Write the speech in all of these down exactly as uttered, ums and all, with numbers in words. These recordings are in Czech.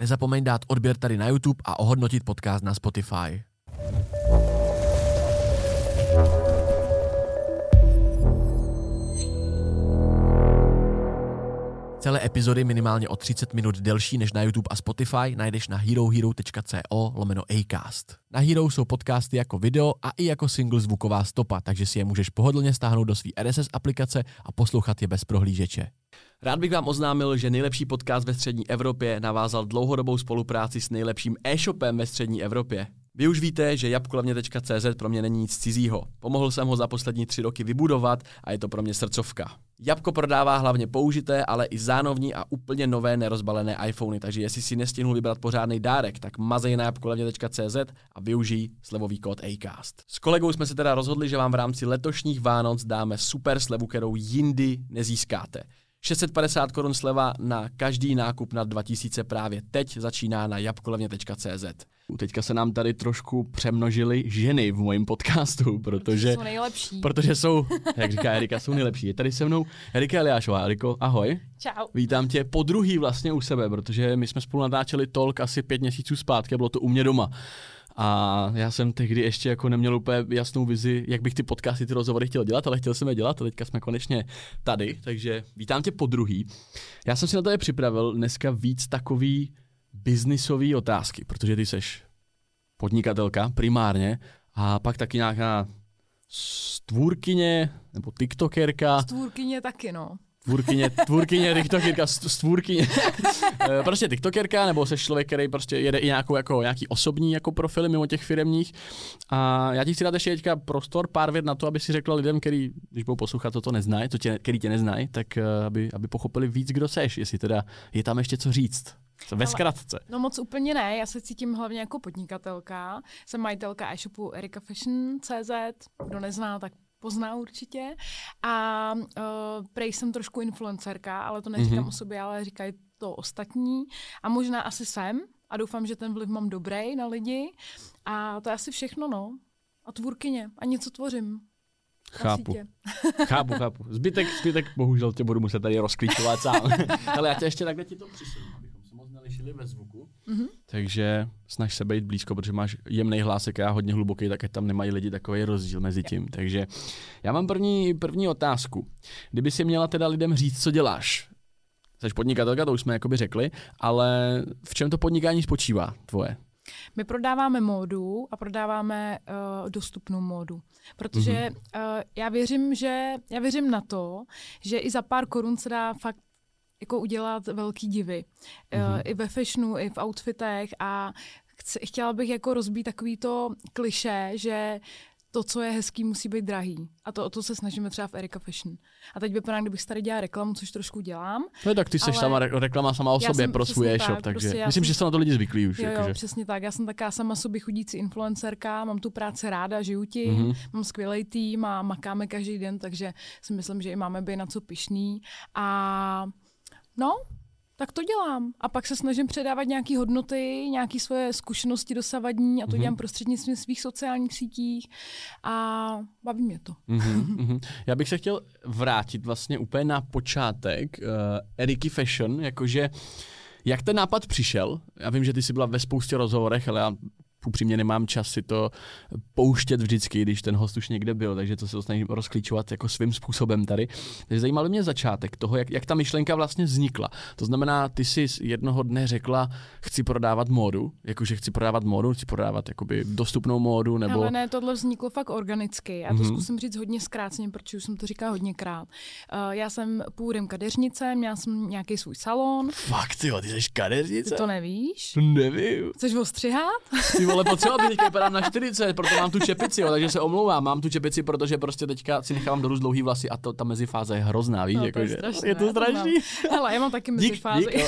Nezapomeň dát odběr tady na YouTube a ohodnotit podcast na Spotify. Celé epizody minimálně o třicet minut delší než na YouTube a Spotify najdeš na herohero tečka co lomeno Acast. Na Hero jsou podcasty jako video a i jako single zvuková stopa, takže si je můžeš pohodlně stáhnout do své R S S aplikace a poslouchat je bez prohlížeče. Rád bych vám oznámil, že nejlepší podcast ve střední Evropě navázal dlouhodobou spolupráci s nejlepším e-shopem ve střední Evropě. Vy už víte, že jabkolevně tečka cz pro mě není nic cizího. Pomohl jsem ho za poslední tři roky vybudovat a je to pro mě srdcovka. Jabko prodává hlavně použité, ale i zánovní a úplně nové nerozbalené iPhony, takže jestli si nestihnul vybrat pořádný dárek, tak mazej na jabkolevně tečka cz a využij slevový kód Acast. S kolegou jsme se teda rozhodli, že vám v rámci letošních Vánoc dáme super slevu, kterou jindy nezískáte. šest set padesát korun sleva na každý nákup nad dva tisíce právě teď začíná na jabkolevně tečka cz. Teďka se nám tady trošku přemnožily ženy v mojím podcastu, protože, protože jsou nejlepší. Protože jsou, jak říká Erika, jsou nejlepší. Je tady se mnou Erika Eliášová. Eriko, ahoj. Čau. Vítám tě po druhý vlastně u sebe, protože my jsme spolu natáčeli Talk asi pět měsíců zpátky, bylo to u mě doma. A já jsem tehdy ještě jako neměl úplně jasnou vizi, jak bych ty podcasty, ty rozhovory chtěl dělat, ale chtěl jsem je dělat a teďka jsme konečně tady, takže vítám tě po druhý. Já jsem si na to je připravil dneska víc takový biznisový otázky, protože ty seš podnikatelka primárně a pak taky nějaká stvůrkyně nebo tiktokerka. Stvůrkyně taky, no. Tvůrkyně, tvůrkyně, tiktokerka, stvůrkyně. Prostě tiktokerka, nebo jsi člověk, který prostě jede i nějakou, jako, nějaký osobní jako profily mimo těch firemních. A já ti chci dát ještě teďka prostor, pár vět na to, aby si řekla lidem, který, když budou poslouchat, to to neznají, to tě, který tě neznají, tak aby, aby pochopili víc, kdo seš, jestli teda je tam ještě co říct. Ve zkratce. No moc úplně ne, já se cítím hlavně jako podnikatelka. Jsem majitelka e-shopu Erika Fashion tečka cz, kdo nezná, tak pozná určitě. A uh, prej jsem trošku influencerka, ale to neříkám mm-hmm. o sobě, ale říkají to ostatní. A možná asi jsem a doufám, že ten vliv mám dobrý na lidi. A to je asi všechno, no. A tvůrkyně. A něco tvořím. Chápu. chápu, chápu. Zbytek, zbytek, bohužel tě budu muset tady rozklíčovat sám. Ale já tě ještě takhle ti to přisunu, abychom se moc nelišili ve zvuku. Mm-hmm. Takže snaž se být blízko, protože máš jemný hlásek a já hodně hluboký, tak tam nemají lidi takový rozdíl mezi tím. Takže já mám první, první otázku. Kdyby si měla teda lidem říct, co děláš? Jsi podnikatelka, to už jsme jakoby řekli, ale v čem to podnikání spočívá tvoje? My prodáváme módu a prodáváme uh, dostupnou módu, protože mm-hmm. uh, já věřím, že já věřím na to, že i za pár korun se dá fakt jako udělat velký divy. Mm-hmm. Uh, i ve fashionu, i v outfitech a chci, chtěla bych jako rozbít takový to klišé, že to, co je hezký, musí být drahý. A to o to se snažíme třeba v Erika Fashion. A teď vypadá, kdybych tady dělala reklamu, což trošku dělám. No tak ty jsi sama reklama sama o sobě pro svůj e-shop, tak, takže prostě myslím, jsem, že se na to lidi zvyklí už. Jo, jako jo že... přesně tak. Já jsem taká sama sobě chudící influencerka, mám tu práci ráda, žiju tím, mm-hmm. mám skvělý tým a makáme každý den, takže si myslím, že i máme být na co pyšný. A no, tak to dělám. A pak se snažím předávat nějaké hodnoty, nějaké svoje zkušenosti dosavadní a to mm-hmm. dělám prostřednictvím svých sociálních sítích a baví mě to. Mm-hmm. Já bych se chtěl vrátit vlastně úplně na počátek uh, Eriky Fashion, jakože jak ten nápad přišel? Já vím, že ty jsi byla ve spoustě rozhovorech, ale já upřímně nemám čas si to pouštět vždycky, když ten host už někde byl, takže to se to snažím rozklíčovat jako svým způsobem tady. Takže zajímalo mě začátek toho, jak, jak ta myšlenka vlastně vznikla. To znamená, ty jsi jednoho dne řekla, chci prodávat módu, jakože chci prodávat módu, chci prodávat jakoby dostupnou módu, nebo... Ale ne, tohle vzniklo fakt organicky. Já to mm-hmm. zkusím říct hodně zkráceně, protože už jsem to říkala hodněkrát. Uh, já jsem původem kadeřnice, měla jsem nějaký svůj salon. Fakt, jo, ty jsi kadeřnice? Ty to nevíš? Nevím. Chceš ostřihat? Ale potřeba by teďka vypadám na čtyřicet, proto mám tu čepici, jo, takže se omlouvám, mám tu čepici, protože prostě teďka si nechávám dorůst dlouhý vlasy a to, ta mezifáze je hrozná, víš, no, jako, to je, že, strašné, je to strašný. Hele, já mám taky mezifázi. Dík,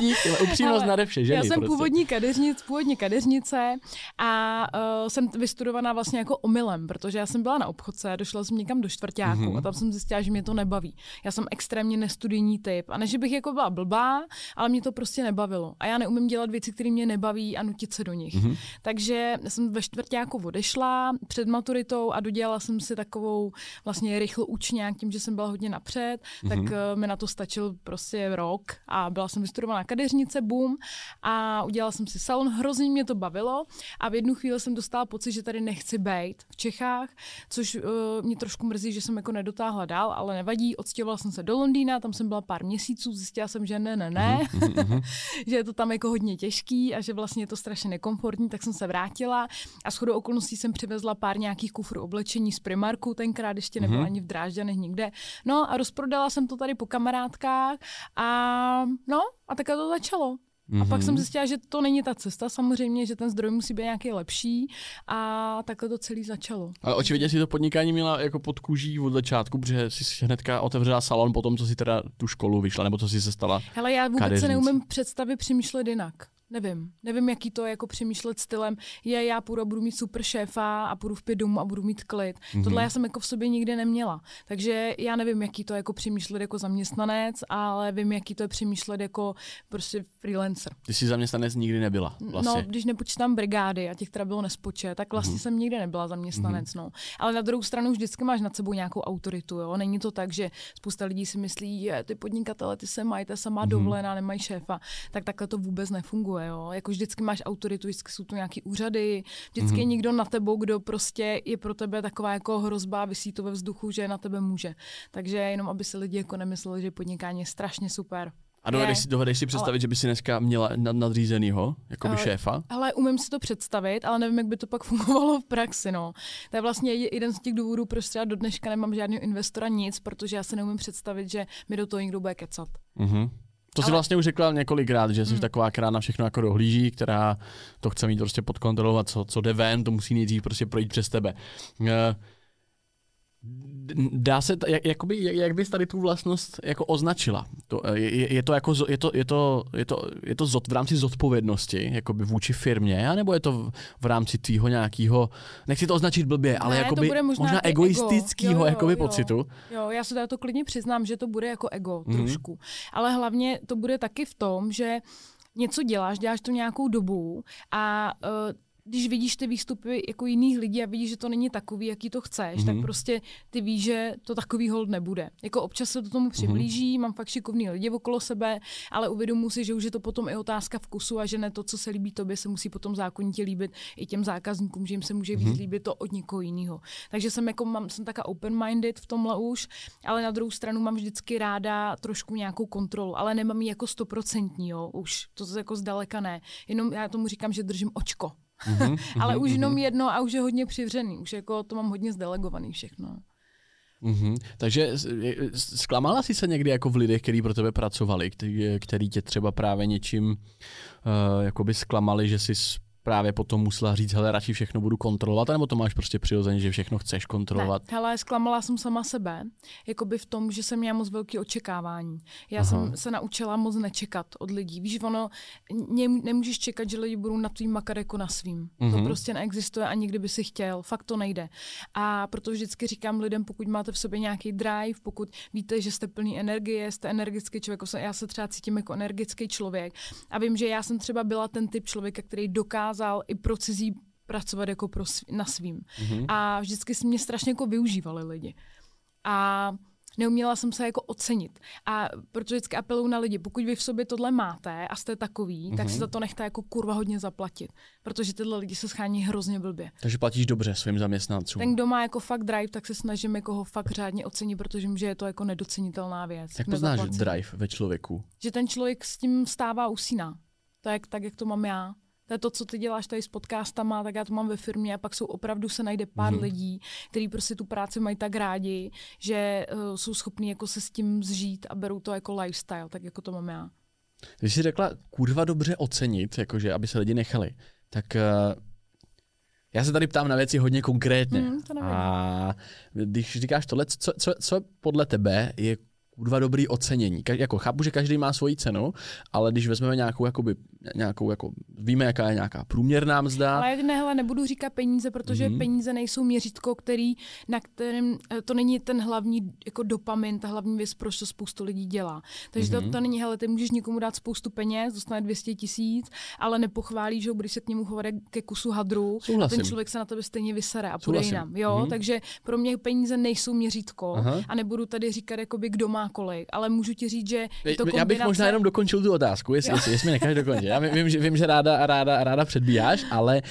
dík, dík, upřímnost nade vše, ženy. Já jsem prostě. původní, kadeřnic, původní kadeřnice a uh, jsem vystudovaná vlastně jako omylem, protože já jsem byla na obchodce, došla jsem někam do čtvrťáku mm-hmm. a tam jsem zjistila, že mě to nebaví. Já jsem extrémně nestudijní typ a ne, že bych jako byla blbá, ale mě to prostě nebavilo a já neumím dělat věci, které mě nebaví a nutit se do nich. Mm-hmm. Takže jsem ve čtvrťáku odešla před maturitou a dodělala jsem si takovou vlastně rychlou učňák tím, že jsem byla hodně napřed, mm-hmm. tak uh, mi na to stačil prostě rok a byla jsem vystudovaná kadeřnice, boom, a udělala jsem si salon, hrozně mě to bavilo a v jednu chvíli jsem dostala pocit, že tady nechci bejt v Čechách, což uh, mě trošku mrzí, že jsem jako nedotáhla dál, ale nevadí, odstěhovala jsem se do Londýna, tam jsem byla pár měsíců, zjistila jsem, že ne, ne, ne, mm-hmm. že je to tam jako hodně těžký a že vlastně je to strašně nekomfortní, tak jsem se vrátila a shodou okolností jsem přivezla pár nějakých kufrů oblečení z Primarku, tenkrát ještě nebyla mm-hmm. ani v Drážďanech nikde. No a rozprodala jsem to tady po kamarádkách a no a takhle to začalo. Mm-hmm. A pak jsem zjistila, že to není ta cesta, samozřejmě, že ten zdroj musí být nějaký lepší a takhle to celé začalo. Ale očividně si to podnikání měla jako pod kůží od začátku, protože jsi hnedka otevřela salon po tom, co si teda tu školu vyšla, nebo co si se stala kadeřnicí. Hele, já vůbec kadeřnici. se neumím představit přemýšlet jinak. Nevím, nevím, jaký to je jako přemýšlet stylem, je já půjdu a budu mít super šéfa a půjdu v pět domů a budu mít klid. Mm-hmm. Tohle já jsem jako v sobě nikdy neměla. Takže já nevím, jaký to je jako přemýšlet jako zaměstnanec, ale vím, jaký to je přemýšlet jako prostě freelancer. Ty jsi zaměstnanec nikdy nebyla vlastně. No, když nepočítám brigády a těch teda bylo nespočet, tak vlastně mm-hmm. jsem nikdy nebyla zaměstnanec. Mm-hmm. No. Ale na druhou stranu vždycky máš nad sebou nějakou autoritu. Jo? Není to tak, že spousta lidí si myslí, že ty podnikatele, ty se mají, ta sama mm-hmm. dovolená, nemají šéfa. Tak takhle to vůbec nefunguje. Jo? Jako vždycky máš autoritu, vždycky jsou tu nějaký úřady, vždycky mm-hmm. je někdo na tebou, kdo prostě je pro tebe taková jako hrozba, visí to ve vzduchu, že na tebe může. Takže jenom, aby si lidi jako nemysleli, že podnikání je strašně super. A dovedeš si, dovedeš si představit, ale... že by si dneska měla nadřízenýho, jako by šéfa? Ale umím si to představit, ale nevím, jak by to pak fungovalo v praxi. No. To je vlastně jeden z těch důvodů, proč třeba do dneška nemám žádného investora nic, protože já se neumím představit, že mi do toho někdo bude kecat. Mm-hmm. To jsi ale... vlastně už řekla několikrát, že jsi mm. taková, která na všechno jako dohlíží, která to chce mít prostě pod kontrolou a co, co jde ven, to musí nejdřív prostě projít přes tebe. Dá se, t- jak, jakoby, jak bys tady tu vlastnost jako označila? To, je, je to jako, je to, je to, je to, je to zod, v rámci zodpovědnosti, jakoby vůči firmě, anebo je to v, v rámci tvýho nějakýho, nechci to označit blbě, ale ne, jakoby možná, možná egoistického ego. jo, jo, pocitu? Jo, jo, já se to klidně přiznám, že to bude jako ego mm. trošku, ale hlavně to bude taky v tom, že něco děláš, děláš to nějakou dobu a uh, když vidíš ty výstupy jako jiných lidí a vidíš, že to není takový, jaký to chceš, mm-hmm. tak prostě ty víš, že to takový hold nebude. Jako občas se to tomu přiblíží, mm-hmm. mám fakt šikovný lidi okolo sebe, ale uvědomuji si, že už je to potom i otázka vkusu a že ne to, co se líbí tobě, se musí potom zákonitě líbit i těm zákazníkům, že jim se může mm-hmm. víc líbit to od někoho jiného. Takže jsem jako mám, jsem taká open-minded v tomhle už, ale na druhou stranu mám vždycky ráda trošku nějakou kontrolu, ale nemám ji jako stoprocentní, jo, už to se jako zdaleka ne. Jenom já tomu říkám, že držím očko. Uhum, ale uhum, už jenom uhum. jedno a už je hodně přivřený, už jako to mám hodně zdelegovaný všechno. Uhum. Takže zklamala jsi se někdy jako v lidech, kteří pro tebe pracovali, který, který tě třeba právě něčím uh, jakoby zklamali, že jsi právě potom musela říct, hele, radši všechno budu kontrolovat, nebo to máš prostě přirozeně, že všechno chceš kontrolovat? Ne, hele, zklamala jsem sama sebe, jakoby v tom, že jsem měla moc velké očekávání. Já Aha. jsem se naučila moc nečekat od lidí. Víš, ono, ne, nemůžeš čekat, že lidi budou na tvým makat jako na svým. Mm-hmm. To prostě neexistuje a nikdy by si chtěl. Fakt to nejde. A proto vždycky říkám lidem, pokud máte v sobě nějaký drive, pokud víte, že jste plný energie, jste energický člověk, já se třeba cítím jako energický člověk a vím, že já jsem třeba byla ten typ člověka, který dokáže i pro cizí pracovat jako pro svý, na svým. Mm-hmm. A vždycky se mě strašně jako využívali lidi. A neuměla jsem se jako ocenit. A proto vždycky apeluju na lidi, pokud vy v sobě tohle máte a jste takový, mm-hmm. tak si za to nechte jako kurva hodně zaplatit. Protože tyhle lidi se schání hrozně blbě. Takže platíš dobře svým zaměstnancům. Ten, kdo má jako fakt drive, tak se snažím jako ho fakt řádně ocenit, protože vím, že je to jako nedocenitelná věc. Jak poznáš drive ve člověku? Že ten člověk s tím stává usíná. Tak, tak jak to mám já. To je to, co ty děláš tady s podcastama, tak já to mám ve firmě a pak jsou opravdu se najde pár hmm. lidí, kteří prostě tu práci mají tak rádi, že uh, jsou schopní jako se s tím zžít a berou to jako lifestyle, tak jako to mám já. Když jsi řekla kurva dobře ocenit, jakože aby se lidi nechali, tak uh, já se tady ptám na věci hodně konkrétně. Hmm, to nevím. A když říkáš tohle, co, co, co podle tebe je dva dobrý ocenění. Ka- jako chápu, že každý má svoji cenu, ale když vezmeme nějakou, jakoby, nějakou jako, víme, jaká je nějaká průměrná mzda. Ale ne, hele, nebudu říkat peníze, protože mm-hmm. peníze nejsou měřítko, který, na kterém to není ten hlavní jako dopamin, ta hlavní věc, proč to spoustu lidí dělá. Takže mm-hmm. to, to není, hele, ty můžeš někomu dát spoustu peněz, dostane dvě stě tisíc, ale nepochválí, že budeš se k němu chovat ke kusu hadru. Souhlasím. Ten člověk se na tebe stejně vysere a půjde jinam. Jo? Mm-hmm. Takže pro mě peníze nejsou měřítko. Aha. A nebudu tady říkat, jakoby, kdo má kolik, ale můžu ti říct, že je to kombinace... Já bych možná jenom dokončil tu otázku, jestli, jestli, jestli mi necháš dokončit. Já vím, že, vím, že ráda, ráda, ráda předbíháš, ale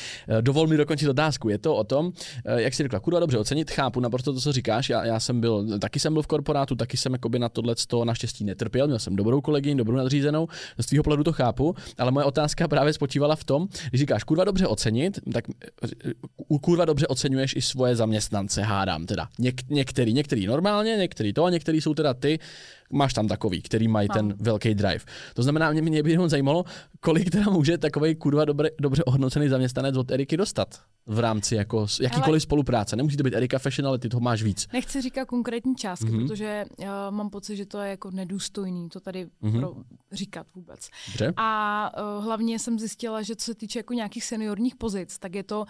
dovol mi dokončit otázku. Je to o tom, jak jsi řekla, kurva, dobře ocenit, chápu naprosto to, co říkáš. Já, já jsem byl, taky jsem byl v korporátu, taky jsem jakoby na tohleto naštěstí netrpěl, měl jsem dobrou kolegyni, dobrou nadřízenou, z tvýho pohledu to chápu, ale moje otázka právě spočívala v tom, když říkáš, kurva, dobře ocenit, tak kurva, dobře oceňuješ i svoje zaměstnance, hádám teda. Něk, některý, některý normálně, některý to, některý jsou teda ty, máš tam takový, který mají no. ten velký drive. To znamená, mě, mě by jenom zajímalo, kolik teda může takovej kurva dobře, dobře ohodnocený zaměstnanec od Eriky dostat v rámci jako jakýkoliv ale... spolupráce. Nemusí to být Erika Fashion, ale ty toho máš víc. Nechci říkat konkrétní částky, mm-hmm. protože uh, mám pocit, že to je jako nedůstojný to tady mm-hmm. pro říkat vůbec. Dobře. A uh, hlavně jsem zjistila, že co se týče jako nějakých seniorních pozic, tak je to uh,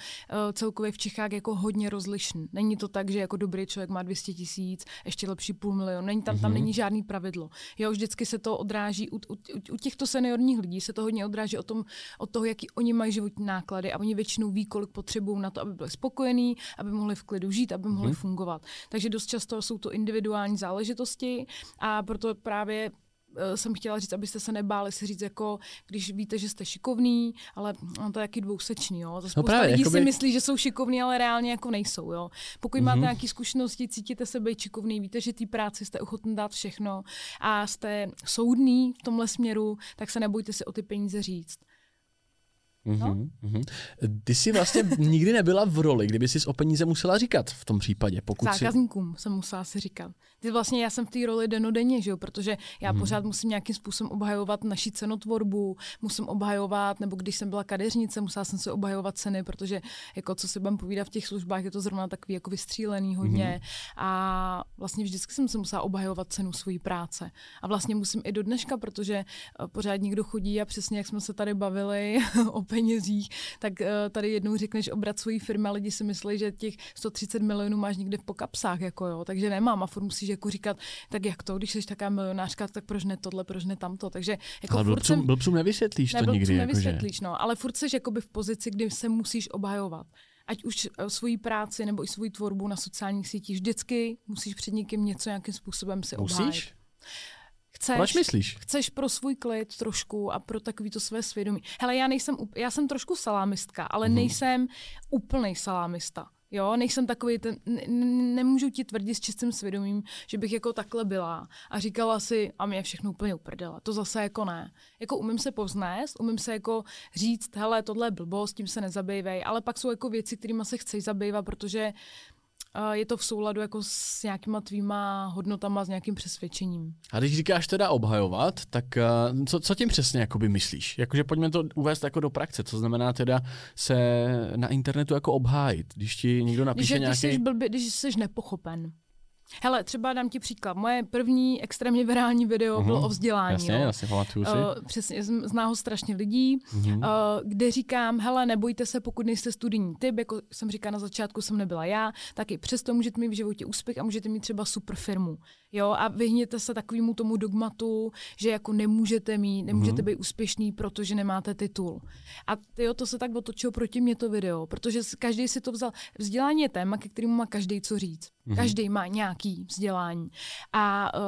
celkově v Čechách jako hodně rozlišný. Není to tak, že jako dobrý člověk má dvě stě tisíc, ještě lepší půl milion. Není tam, mm-hmm. tam není žádný pravidlo. Jo, vždycky se to odráží u, u, u těchto seniorních lidí, se to hodně odráží o tom, od toho, jaký oni mají životní náklady a oni většinou ví, kolik potřebují na to, aby byli spokojení, aby mohli v klidu žít, aby mohli mm-hmm. fungovat. Takže dost často jsou to individuální záležitosti a proto právě jsem chtěla říct, abyste se nebáli si říct, jako, když víte, že jste šikovný, ale on to je taky dvousečný. Jo? Spousta no právě, lidí jakoby... si myslí, že jsou šikovní, ale reálně jako nejsou. Jo? Pokud mm-hmm. máte nějaké zkušenosti, cítíte se být šikovný, víte, že té práci jste ochotný dát všechno a jste soudný v tomhle směru, tak se nebojte si o ty peníze říct. No? Mm-hmm. Ty jsi vlastně nikdy nebyla v roli, kdyby jsi o peníze musela říkat v tom případě, pokud zákazníkům jsi... jsem musela si říkat. Ty vlastně já jsem v té roli denodenně, že jo, protože já mm-hmm. pořád musím nějakým způsobem obhajovat naši cenotvorbu, musím obhajovat, nebo když jsem byla kadeřnice, musela jsem se obhajovat ceny, protože jako co se budem povídat v těch službách, je to zrovna takový jako vystřílený hodně mm-hmm. a vlastně vždycky jsem se musela obhajovat cenu své práce. A vlastně musím i do dneška, protože pořád někdo chodí a přesně jak jsme se tady bavili penězích, tak uh, tady jednou řekneš obrat svojí firmy, lidi si myslí, že těch sto třicet milionů máš někde v pokapsách, jako jo, takže nemám a furt musíš jako říkat, tak jak to, když jsi taká milionářka, tak proč ne tohle, proč ne tamto, takže jako ale blbcům, jsem, blbcům nevysvětlíš ne, to blbcům nikdy. Nevysvětlíš, jakože... no, ale furt seš jakoby v pozici, kdy se musíš obhajovat. Ať už svoji práci nebo i svoji tvorbu na sociálních sítích, vždycky musíš před někým něco nějakým způsobem si musíš? Obhájit. Chceš, proč myslíš? Chceš pro svůj klid trošku a pro takovýto své svědomí. Hele, já nejsem, já jsem trošku salámistka, ale mm. nejsem úplnej salámista. Jo, nejsem takový, ten, ne, nemůžu ti tvrdit s čistým svědomím, že bych jako takhle byla a říkala si, a mě všechno úplně uprdela. To zase jako ne. Jako umím se povznést, umím se jako říct, hele, tohle je blbost, tím se nezabývej, ale pak jsou jako věci, kterýma se chceš zabývat, protože je to v souladu jako s nějakýma tvýma hodnotama, s nějakým přesvědčením. A když říkáš teda obhajovat, tak co, co tím přesně jakoby myslíš? Jakože pojďme to uvést jako do praxe, co znamená teda se na internetu jako obhájit, když ti někdo napíše když, nějaký... Když jsi blbě, když jsi nepochopen. Hele, třeba dám ti příklad. Moje první extrémně virální video uhum, bylo o vzdělání. Jasně, jo. Jasně, pamatuju si. Uh, přesně, zná ho strašně lidí, uh, kde říkám, hele, nebojte se, pokud nejste studijní typ, jako jsem říkala na začátku, jsem nebyla já, tak i přesto můžete mít v životě úspěch a můžete mít třeba super firmu. Jo, a vyhněte se takovému tomu dogmatu, že jako nemůžete mít, nemůžete být úspěšný, protože nemáte titul. A jo, to se tak otočilo proti mě to video, protože každý si to vzal. Vzdělání je téma, ke kterému má každý co říct. Mm-hmm. Každý má nějaký vzdělání. A uh,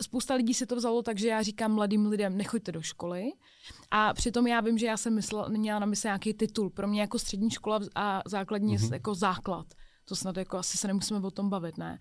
spousta lidí si to vzalo tak, že já říkám mladým lidem, nechoďte do školy. A přitom já vím, že já jsem myslela, měla na mysli nějaký titul. Pro mě jako střední škola a základní mm-hmm. jako základ. To snad jako asi se nemusíme o tom bavit, ne?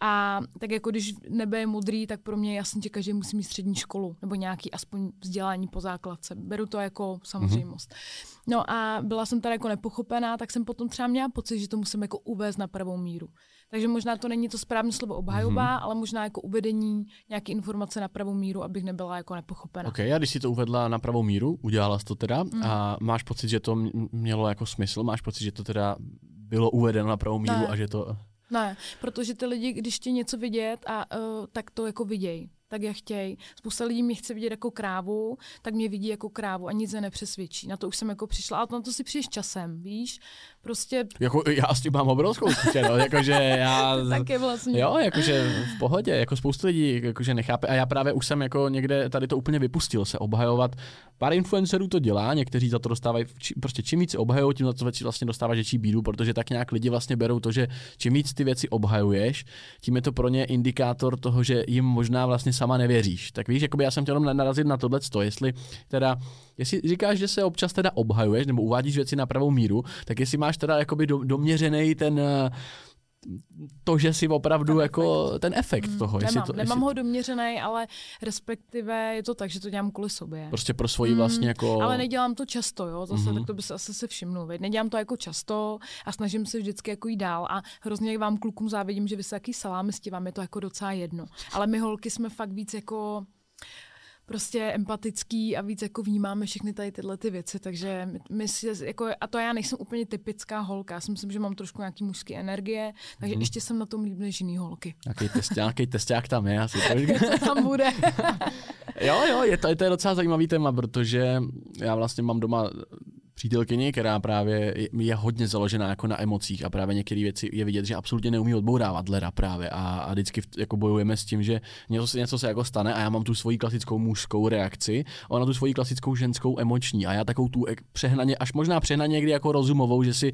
A tak jako když nebe je modrý, tak pro mě je jasný, že každý musí mít střední školu nebo nějaký aspoň vzdělání po základce. Beru to jako samozřejmost. Mm-hmm. No a byla jsem tady jako nepochopená, tak jsem potom třeba měla pocit, že to musím jako uvést na pravou míru. Takže možná to není to správné slovo obhajoba, mm-hmm. ale možná jako uvedení nějaké informace na pravou míru, abych nebyla jako nepochopená. OK, a když si to uvedla na pravou míru, udělala jsi to teda mm. a máš pocit, že to mělo jako smysl, máš pocit, že to teda bylo uvedeno na pravou míru ne. a že to... Ne, protože ty lidi, když ti něco vidět, a, uh, tak to jako viděj, tak jak chtějí. Spousta lidí mě chce vidět jako krávu, tak mě vidí jako krávu a nic je nepřesvědčí. Na to už jsem jako přišla, ale na to si přijdeš časem, víš? Prostě... Jako já s tím mám obrovskou zkušenost, jakože já... Taky vlastně. Jo, jakože v pohodě, jako spoustu lidí jakože nechápe a já právě už jsem jako někde tady to úplně vypustil se obhajovat. Pár influencerů to dělá, někteří za to dostávají, či, prostě čím víc obhajujou, tím za to vlastně dostáváš větší bídu, protože tak nějak lidi vlastně berou to, že čím víc ty věci obhajuješ, tím je to pro ně indikátor toho, že jim možná vlastně sama nevěříš. Tak víš, jakoby já jsem chtěl narazit na tohleto, jestli teda, jestli říkáš, že se občas teda obhajuješ nebo uvádíš věci na pravou míru, tak jestli máš teda jakoby do, doměřenej ten to, že si opravdu ten jako efekt. ten efekt mm, toho. Nemám, to, nemám ho doměřenej, ale respektive je to tak, že to dělám kvůli sobě. Prostě pro svoji mm, vlastně jako... Ale nedělám to často, jo, zase mm-hmm. tak to by se asi se všimnul, veď. Nedělám to jako často a snažím se vždycky jako jít dál a hrozně vám klukům závidím, že vy se jaký salámy s tím vám je to jako docela jedno. Ale my holky jsme fakt víc jako... prostě empatický a víc jako vnímáme všechny tady tyhle ty věci, takže my si, jako, a to já nejsem úplně typická holka, já si myslím, že mám trošku nějaký mužský energie, takže mm-hmm. ještě jsem na tom líp než jiný holky. Nějaký testák, testák tam je asi. To tam bude. jo, jo, je to, je to docela zajímavý téma, protože já vlastně mám doma přítelkyni, která právě je, je hodně založená jako na emocích a právě některé věci je vidět, že absolutně neumí odbourávat lera právě a, a vždycky v, jako bojujeme s tím, že něco se, něco se jako stane a já mám tu svoji klasickou mužskou reakci, ona tu svoji klasickou ženskou emoční a já takovou tu přehnaně, až možná přehnaně někdy jako rozumovou, že si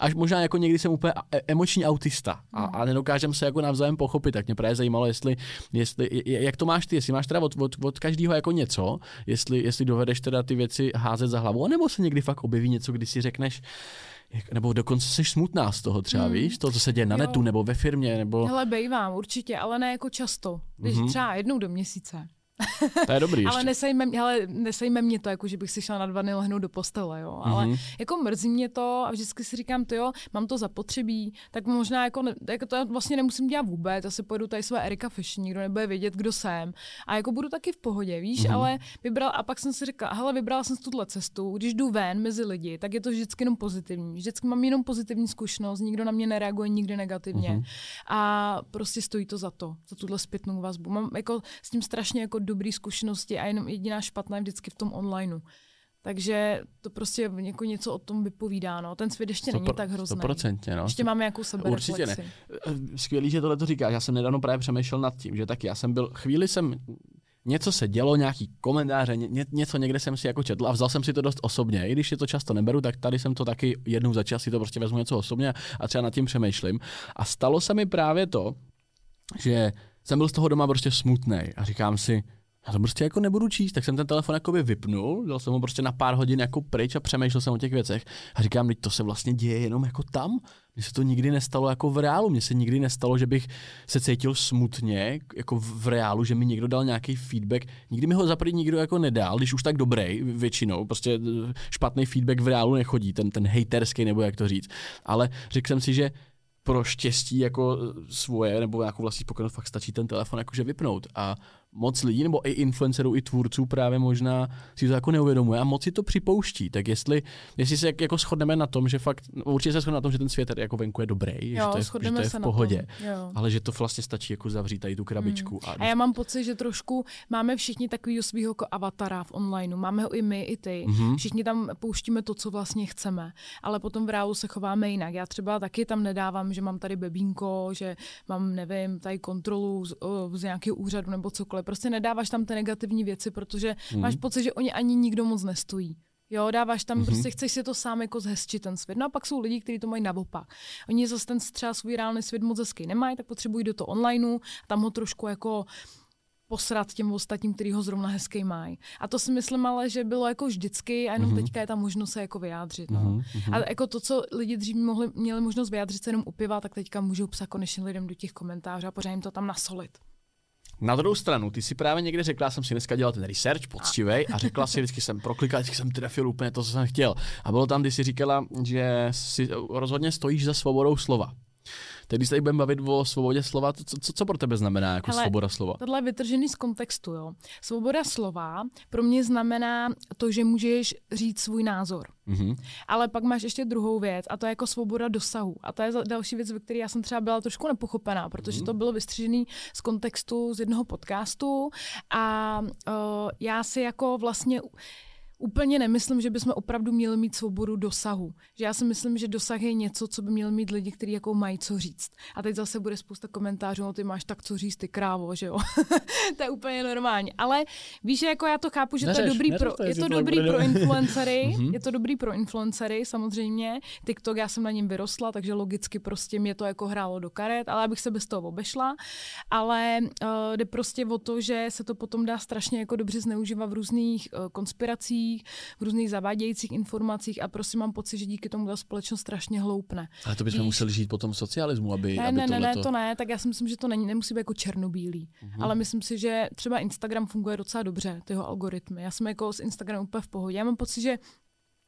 až možná jako někdy jsem úplně emoční autista a, a nedokážem se jako navzájem pochopit, tak mě právě zajímalo, jestli, jestli jak to máš ty, jestli máš teda od, od, od každého jako něco, jestli, jestli dovedeš teda ty věci házet za hlavu, nebo se někdy fakt objeví něco, když si řekneš, nebo dokonce jsi smutná z toho třeba, mm. víš, to, co se děje na jo. netu, nebo ve firmě, nebo... Hele, bejvám, určitě, ale ne jako často, když mm-hmm. třeba jednou do měsíce. To je dobrý. Ale nesejme, ale nesejme mě to, jako že bych si šla na dva dny lehnout do postele, jo. Ale mm-hmm. jako mrzí mě to a vždycky si říkám, to jo, mám to zapotřebí, tak možná jako, ne, jako to vlastně nemusím dělat vůbec, asi pojedu tady své Erika Fashion, nikdo nebude vědět, kdo jsem. A jako budu taky v pohodě, víš, mm-hmm. ale vybral, a pak jsem si řekla, hele, vybrala jsem tuhle cestu, když jdu ven mezi lidi, tak je to vždycky jenom pozitivní. Vždycky mám jenom pozitivní zkušenost, nikdo na mě nereaguje nikdy negativně. Mm-hmm. A prostě stojí to za to, za tuhle zpětnou vazbu. Mám jako s tím strašně jako dobré zkušenosti a jenom jediná špatná je vždycky v tom onlineu. Takže to prostě jako něco o tom vypovídá. No. Ten svět ještě není sto procent, tak hrozný. sto procent, no. Ještě máme nějakou sebereflexi. Určitě ne. Skvělý, že tohle to říkáš. Já jsem nedávno právě přemýšlel nad tím, že taky já jsem byl, chvíli jsem, něco se dělo, nějaký komentáře, ně, něco někde jsem si jako četl a vzal jsem si to dost osobně. I když si to často neberu, tak tady jsem to taky jednou za čas si to prostě vezmu něco osobně a třeba nad tím přemýšlím. A stalo se mi právě to, že jsem byl z toho doma prostě smutnej a říkám si, já to prostě jako nebudu číst, tak jsem ten telefon jakoby vypnul, dal jsem ho prostě na pár hodin jako pryč a přemýšlel jsem o těch věcech a říkám, to se vlastně děje jenom jako tam, mně se to nikdy nestalo jako v reálu, mně se nikdy nestalo, že bych se cítil smutně jako v reálu, že mi někdo dal nějaký feedback, nikdy mi ho zaprý nikdo jako nedal, když už tak dobrý většinou, prostě špatný feedback v reálu nechodí, ten, ten hejterský nebo jak to říct, ale řekl jsem si, že pro štěstí jako svoje nebo nějakou vlastní spokojenost fakt stačí ten telefon jakože vypnout a moc lidí nebo i influencerů i tvůrců právě možná si to jako neuvědomuje a moc si to připouští, tak jestli, jestli se jako shodneme na tom, že fakt, určitě se shodneme na tom, že ten svět jako venku je dobrý, jo, že to je, že to je v pohodě, ale že to vlastně stačí jako zavřít tady tu krabičku. Hmm. A, a já mám pocit, že trošku máme všichni takovýho svýho jako avatara v onlineu, máme ho i my, i ty, mm-hmm. všichni tam pouštíme to, co vlastně chceme, ale potom v reálu se chováme jinak. Já třeba taky tam nedávám, že mám tady bebínko, že mám, nevím, tady kontrolu z, z nějakého úřadu nebo cokoliv. Prostě nedáváš tam ty negativní věci, protože mm. máš pocit, že oni ani nikdo moc nestojí. Jo, dáváš tam, mm-hmm. prostě chceš si to sám jako zhezčit ten svět. No a pak jsou lidi, kteří to mají naopak. Oni zase ten třeba svůj reálný svět moc hezky nemají, tak potřebují do toho onlineu a tam ho trošku jako posrat těm ostatním, který ho zrovna hezký mají. A to si myslím ale, že bylo jako vždycky a jenom mm-hmm. teďka je ta možnost se jako vyjádřit. No. Mm-hmm. A jako to, co lidi dřív mohli, měli možnost vyjádřit se jenom u piva, tak teďka můžou psat konečně lidem do těch komentářů a pořád jim to tam nasolit. Na druhou stranu, ty si právě někde řekla, já jsem si dneska dělal ten research poctivej a řekla si, vždycky jsem proklikala, vždycky jsem trefil úplně to, co jsem chtěl. A bylo tam, když si říkala, že si rozhodně stojíš za svobodou slova. Tak když tady budeme bavit o svobodě slova, co, co, co pro tebe znamená jako hele, svoboda slova? Tohle je vytržený z kontextu. Jo. Svoboda slova pro mě znamená to, že můžeš říct svůj názor. Mm-hmm. Ale pak máš ještě druhou věc a to je jako svoboda dosahu. A to je další věc, ve které já jsem třeba byla trošku nepochopená, protože mm-hmm. to bylo vystřižený z kontextu z jednoho podcastu a uh, já si jako vlastně... Úplně nemyslím, že bychom opravdu měli mít svobodu dosahu. Že já si myslím, že dosah je něco, co by měli mít lidi, kteří jako mají co říct. A teď zase bude spousta komentářů, no ty máš tak co říct, ty krávo, že jo. To je úplně normální. Ale víš, jako já to chápu, že neřeš, to je dobrý, neřeš, pro, je to dobrý pro influencery, je to dobrý pro influencery, samozřejmě. TikTok, já jsem na něm vyrostla, takže logicky prostě mě to jako hrálo do karet, ale abych se bez toho obešla. Ale uh, jde prostě o to, že se to potom dá strašně jako dobře zneužívat v různých uh, konspiracích, v různých zavádějících informacích a prostě mám pocit, že díky tomu ta společnost strašně hloupne. Ale to bychom Víš? museli žít po tom socialismu, aby, ne, aby ne, tohleto... Ne, ne, to ne, tak já si myslím, že to není, nemusí být jako černobílý, uh-huh. ale myslím si, že třeba Instagram funguje docela dobře, ty jeho algoritmy. Já jsem jako s Instagramem úplně v pohodě. Já mám pocit, že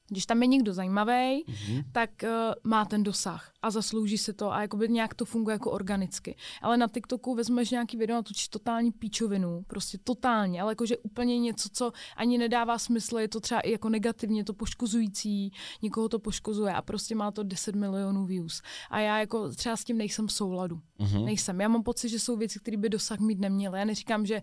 když tam je někdo zajímavý, mm-hmm. tak uh, má ten dosah a zaslouží se to a jakoby nějak to funguje jako organicky. Ale na TikToku vezmeš nějaký video a točíš totální píčovinu, prostě totálně, ale jakože úplně něco, co ani nedává smysl, je to třeba i jako negativně, to poškozující, někoho to poškozuje a prostě má to deset milionů views. A já jako třeba s tím nejsem v souladu. Mm-hmm. Nejsem. Já mám pocit, že jsou věci, které by dosah mít neměly. Já neříkám, že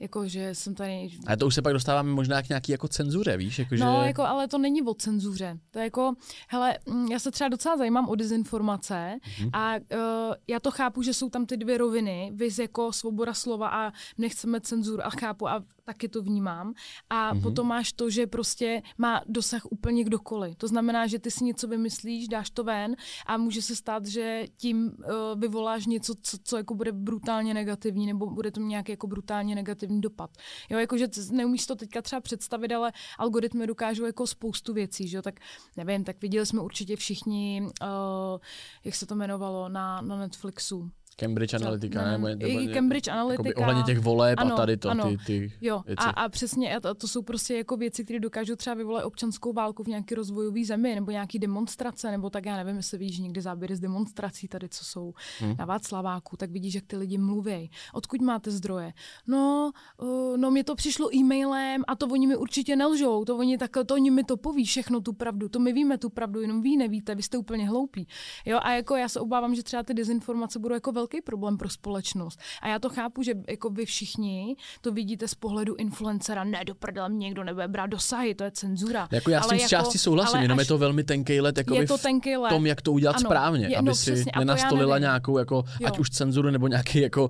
jako, že jsem tady... A to už se pak dostáváme možná k nějaký jako cenzuře, víš? Jako, že... No, jako, ale to není o cenzuře. To je jako, hele, já se třeba docela zajímám o dezinformace mm-hmm. a uh, já to chápu, že jsou tam ty dvě roviny, viz jako svoboda slova a nechceme cenzur a chápu a taky to vnímám. A mm-hmm. potom máš to, že prostě má dosah úplně kdokoliv. To znamená, že ty si něco vymyslíš, dáš to ven a může se stát, že tím uh, vyvoláš něco, co, co jako bude brutálně negativní nebo bude to nějaký jako brutálně negativní dopad. Jo, jakože neumíš to teďka třeba představit, ale algoritmy dokážou jako spoustu věcí, že jo, tak nevím, tak viděli jsme určitě všichni, uh, jak se to jmenovalo, na, na Netflixu. Cambridge Analytica, ne, ne, ne, ne, Cambridge Analytica. Ohledně těch voleb ano, a tady to, ano, ty, ty jo, věci. A, a přesně, a to, to jsou prostě jako věci, které dokážou třeba vyvolat občanskou válku v nějaké rozvojové zemi, nebo nějaké demonstrace, nebo tak já nevím, jestli vidíš někde záběry z demonstrací tady, co jsou hmm. na Václaváku, tak vidíš, jak ty lidi mluví. Odkud máte zdroje? No, uh, no mě to přišlo e-mailem a to oni mi určitě nelžou, to oni, tak, to oni mi to poví všechno tu pravdu, to my víme tu pravdu, jenom vy nevíte, vy jste úplně hloupí. Jo, a jako já se obávám, že třeba ty dezinformace budou jako velký problém pro společnost. A já to chápu, že jako vy všichni to vidíte z pohledu influencera, ne do prdele, mě někdo nebude brát dosahy, to je cenzura. Jako já s tím jako, z části souhlasím, jenom je to velmi tenkej let, jako v tom, jak to udělat ano, správně, je, aby no, si přesně, nenastolila nějakou, jako, ať už cenzuru nebo nějaký jako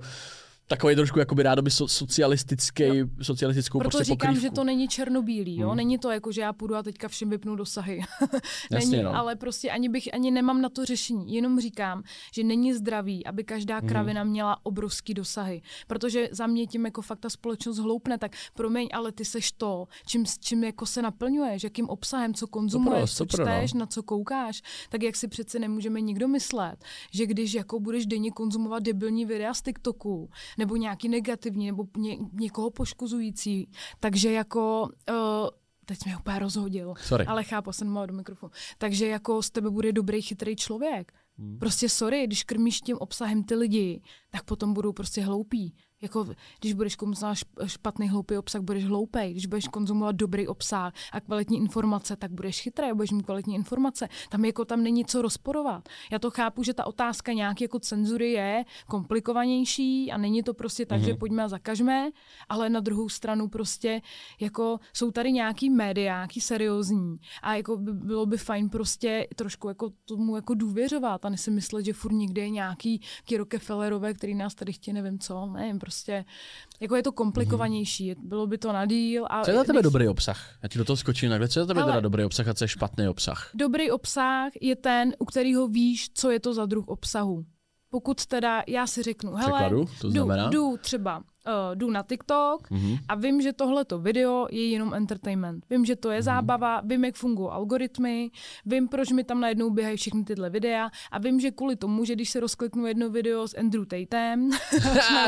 takový trošku jakoby rádoby socialistický, jo. socialistickou Proto prostě říkám, pokrývku. Že to není černobílý, jo? Hmm. Není to jako, že já půjdu a teďka všem vypnu dosahy. Není, Jasně, no. ale prostě ani bych, ani nemám na to řešení. Jenom říkám, že není zdravý, aby každá kravina hmm. měla obrovský dosahy. Protože za mě tím jako fakt ta společnost hloupne, tak promiň, ale ty seš to, čím, čím jako se naplňuješ, jakým obsahem, co konzumuješ, co čteš, no. na co koukáš, tak jak si přece nemůžeme nikdo myslet, že když jako budeš denně konzumovat debilní videa z TikToku, nebo nějaký negativní, nebo ně, někoho poškozující. Takže jako... Uh, teď jsi mě úplně rozhodil. Sorry. Ale chápu, jsem mal do mikrofonu. Takže jako z tebe bude dobrý, chytrý člověk. Hmm. Prostě sorry, když krmíš tím obsahem ty lidi, tak potom budou prostě hloupí. Jako, když budeš konzumovat špatný, hloupý obsah, budeš hloupej. Když budeš konzumovat dobrý obsah a kvalitní informace, tak budeš chytrý, budeš mít kvalitní informace. Tam jako tam není co rozporovat. Já to chápu, že ta otázka nějaké jako cenzury je komplikovanější a není to prostě tak, mm-hmm. že pojďme a zakažme, ale na druhou stranu prostě jako jsou tady nějaký média, nějaký seriózní a jako by, bylo by fajn prostě trošku jako tomu jako důvěřovat a ne si myslet, že furt někde je nějaký Rockefellerové, který nás tady chtějí, nevím co, nevím, prostě Prostě, jako je to komplikovanější, mm-hmm. bylo by to na díl. A co je na tebe nech... dobrý obsah? Já ti do toho skočím takhle. Co je na tebe Ale... teda dobrý obsah a co je špatný obsah? Dobrý obsah je ten, u kterého víš, co je to za druh obsahu. Pokud teda já si řeknu, hele, Překladu, to znamená? Jdu, jdu třeba Uh, jdu na TikTok mm-hmm. a vím, že tohleto video je jenom entertainment. Vím, že to je mm-hmm. zábava, vím, jak fungují algoritmy, vím, proč mi tam najednou běhají všechny tyhle videa a vím, že kvůli tomu, že když se rozkliknu jedno video s Andrew Tatem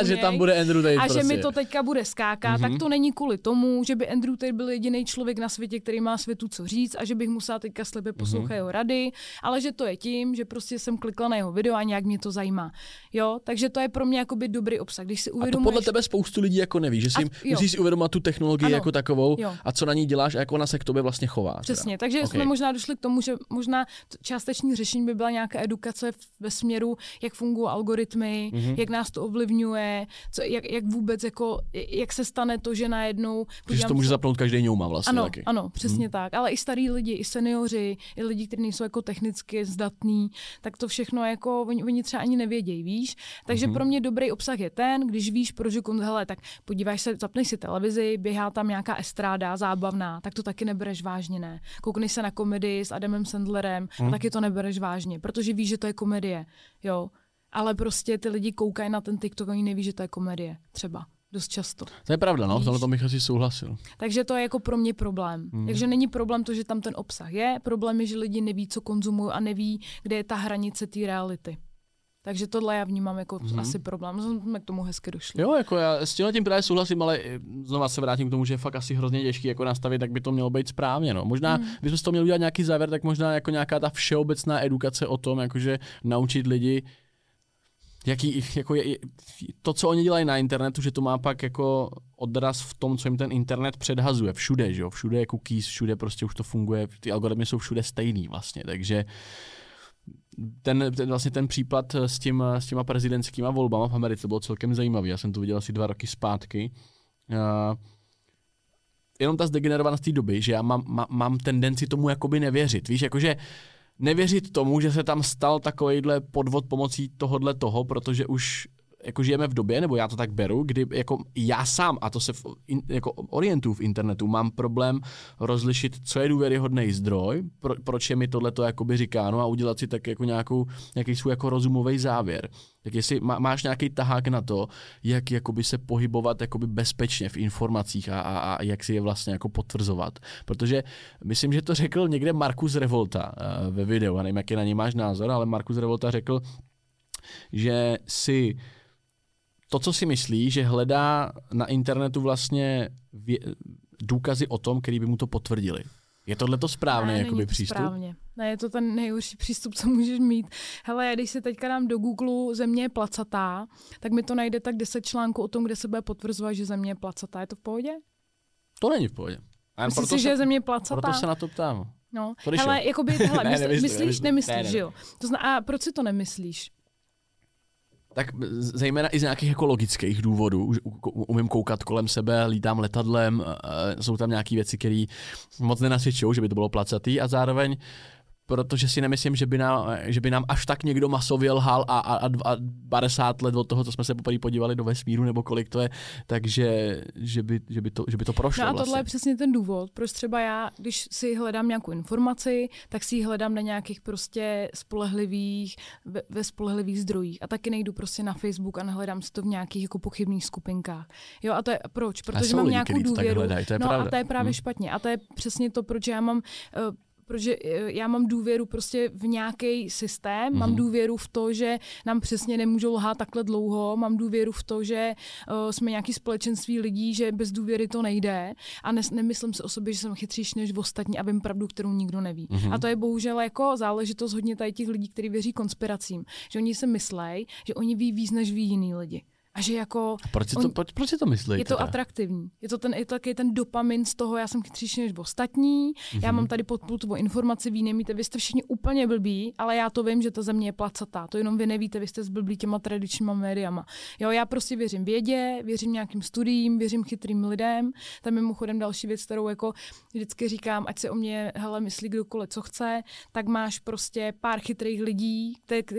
a, že, tam bude Andrew Tate, a prostě. Že mi to teďka bude skákat, mm-hmm. tak to není kvůli tomu, že by Andrew Tate byl jediný člověk na světě, který má světu co říct a že bych musela teďka slepě poslouchat mm-hmm. jeho rady, ale že to je tím, že prostě jsem klikla na jeho video a nějak mě to zajímá. Jo, takže to je pro mě jakoby dobrý obsah, když si uvědomuješ. Spoustu lidí jako neví, že si jim, musíš si uvědomit tu technologii ano, jako takovou jo. a co na ní děláš a jak ona se k tobě vlastně chová. Přesně, teda. Takže okay. jsme možná došli k tomu, že možná částeční řešení by byla nějaká edukace ve směru, jak fungují algoritmy, mm-hmm. jak nás to ovlivňuje, co, jak, jak vůbec, jako, jak se stane to, že najednou... Protože to může co... zapnout každý ňouma vlastně ano, taky. Ano, přesně mm-hmm. tak, ale i starý lidi, i seniori, i lidi, kteří nejsou jako technicky zdatní, tak to všechno jako, oni, oni třeba ani nevědějí, víš. Takže mm-hmm. pro mě dobrý obsah je ten, když víš, proč hele, tak podíváš se, zapneš si televizi, běhá tam nějaká estráda zábavná, tak to taky nebereš vážně, ne. Koukneš se na komedii s Adamem Sandlerem, hmm. a taky to nebereš vážně, protože víš, že to je komedie, jo. Ale prostě ty lidi koukají na ten TikTok, oni neví, že to je komedie, třeba. Dost často. To je pravda, no, tohle to bych asi souhlasil. Takže to je jako pro mě problém. Hmm. Takže není problém to, že tam ten obsah je, problém je, že lidi neví, co konzumují a neví, kde je ta hranice té reality. Takže tohle já vnímám jako mm-hmm. asi problém. Jsme k tomu hezky došli. Jo, jako já s tím tím právě souhlasím, ale znova se vrátím k tomu, že je fakt asi hrozně těžký jako nastavit, tak by to mělo být správně. No. Možná, mm-hmm. kdybychom z toho měli udělat nějaký závěr, tak možná jako nějaká ta všeobecná edukace o tom, jakože naučit lidi, jaký, jako je, to, co oni dělají na internetu, že to má pak jako odraz v tom, co jim ten internet předhazuje. Všude, že jo? Všude je cookies, všude prostě už to funguje, ty algoritmy jsou všude stejný vlastně, takže Ten, ten, vlastně ten případ s, tím, s těma prezidentskýma volbama v Americe bylo celkem zajímavý. Já jsem to viděl asi dva roky zpátky. Uh, jenom ta zdegenerovanost té doby, že já mám, má, mám tendenci tomu jakoby nevěřit. Víš, jakože nevěřit tomu, že se tam stal takovejhle podvod pomocí tohodle toho, protože už jako žijeme v době, nebo já to tak beru, kdy jako já sám, a to se v, in, jako orientuju v internetu, mám problém rozlišit, co je důvěryhodný zdroj, pro, proč je mi tohleto jakoby říkáno a udělat si tak jako nějakou, nějaký svůj jako rozumový závěr. Tak jestli má, máš nějaký tahák na to, jak jakoby se pohybovat jakoby bezpečně v informacích a, a, a jak si je vlastně jako potvrzovat. Protože myslím, že to řekl někde Markus Revolta uh, ve videu, a nevím, jaký na něj máš názor, ale Markus Revolta řekl, že si to, co si myslí, že hledá na internetu vlastně vě- důkazy o tom, který by mu to potvrdili. Je tohleto správný ne, jakoby, to přístup? Správně. Ne, je to ten nejhorší přístup, co můžeš mít. Hele, když se teďka dám do Google země je placatá, tak mi to najde tak deset článků o tom, kde se bude potvrzovat, že země je placatá. Je to v pohodě? To není v pohodě. Myslíš si, že je země placatá? Proto se na to ptám. No, hele, jakoby, hele, ne, myslíš, nemyslíš, nemyslíš, ne, ne. Že jo? To zna- a proč si to nemyslíš? Tak zejména i z nějakých jako logických důvodů. Už umím koukat kolem sebe, lítám letadlem, jsou tam nějaké věci, které moc nenasvědčují, že by to bylo placatý a zároveň, protože si nemyslím, že by nám, že by nám až tak někdo masově lhal a, a, a padesát let od toho, co jsme se poprvé podívali do vesmíru, nebo kolik to je, takže že by, že by, to, že by to prošlo. No a tohle vlastně je přesně ten důvod, proč třeba já, když si hledám nějakou informaci, tak si ji hledám na nějakých prostě spolehlivých, ve, ve spolehlivých zdrojích. A taky nejdu prostě na Facebook a nehledám si to v nějakých jako pochybných skupinkách. Jo, a to je proč? Protože mám lidi, nějakou důvěru. Hledají, to je no pravda. A to je právě hmm. špatně. A to je přesně to, proč já mám... Uh, protože já mám důvěru prostě v nějaký systém, mm-hmm. mám důvěru v to, že nám přesně nemůžou lhát takhle dlouho, mám důvěru v to, že uh, jsme nějaký společenství lidí, že bez důvěry to nejde a ne- nemyslím si o sobě, že jsem chytřejší než ostatní a vím pravdu, kterou nikdo neví. Mm-hmm. A to je bohužel jako záležitost hodně tady těch lidí, kteří věří konspiracím, že oni se myslej, že oni ví víc, než ví jiný lidi. A že jako a proč si to, proč si to myslíte? Je to atraktivní. Je to ten, je to ten dopamin z toho, já jsem chytřejší než ostatní, mm-hmm. já mám tady podpultovou informaci, vy nemíte, vy jste všichni úplně blbí, ale já to vím, že ta země je placatá. To jenom vy nevíte, vy jste zblblí těma tradičníma médiama. Jo, já prostě věřím vědě, věřím nějakým studiím, věřím chytrým lidem. Tam mimochodem další věc, kterou jako vždycky říkám, ať se o mě hele, myslí kdokoliv, co chce, tak máš prostě pár chytrých lidí,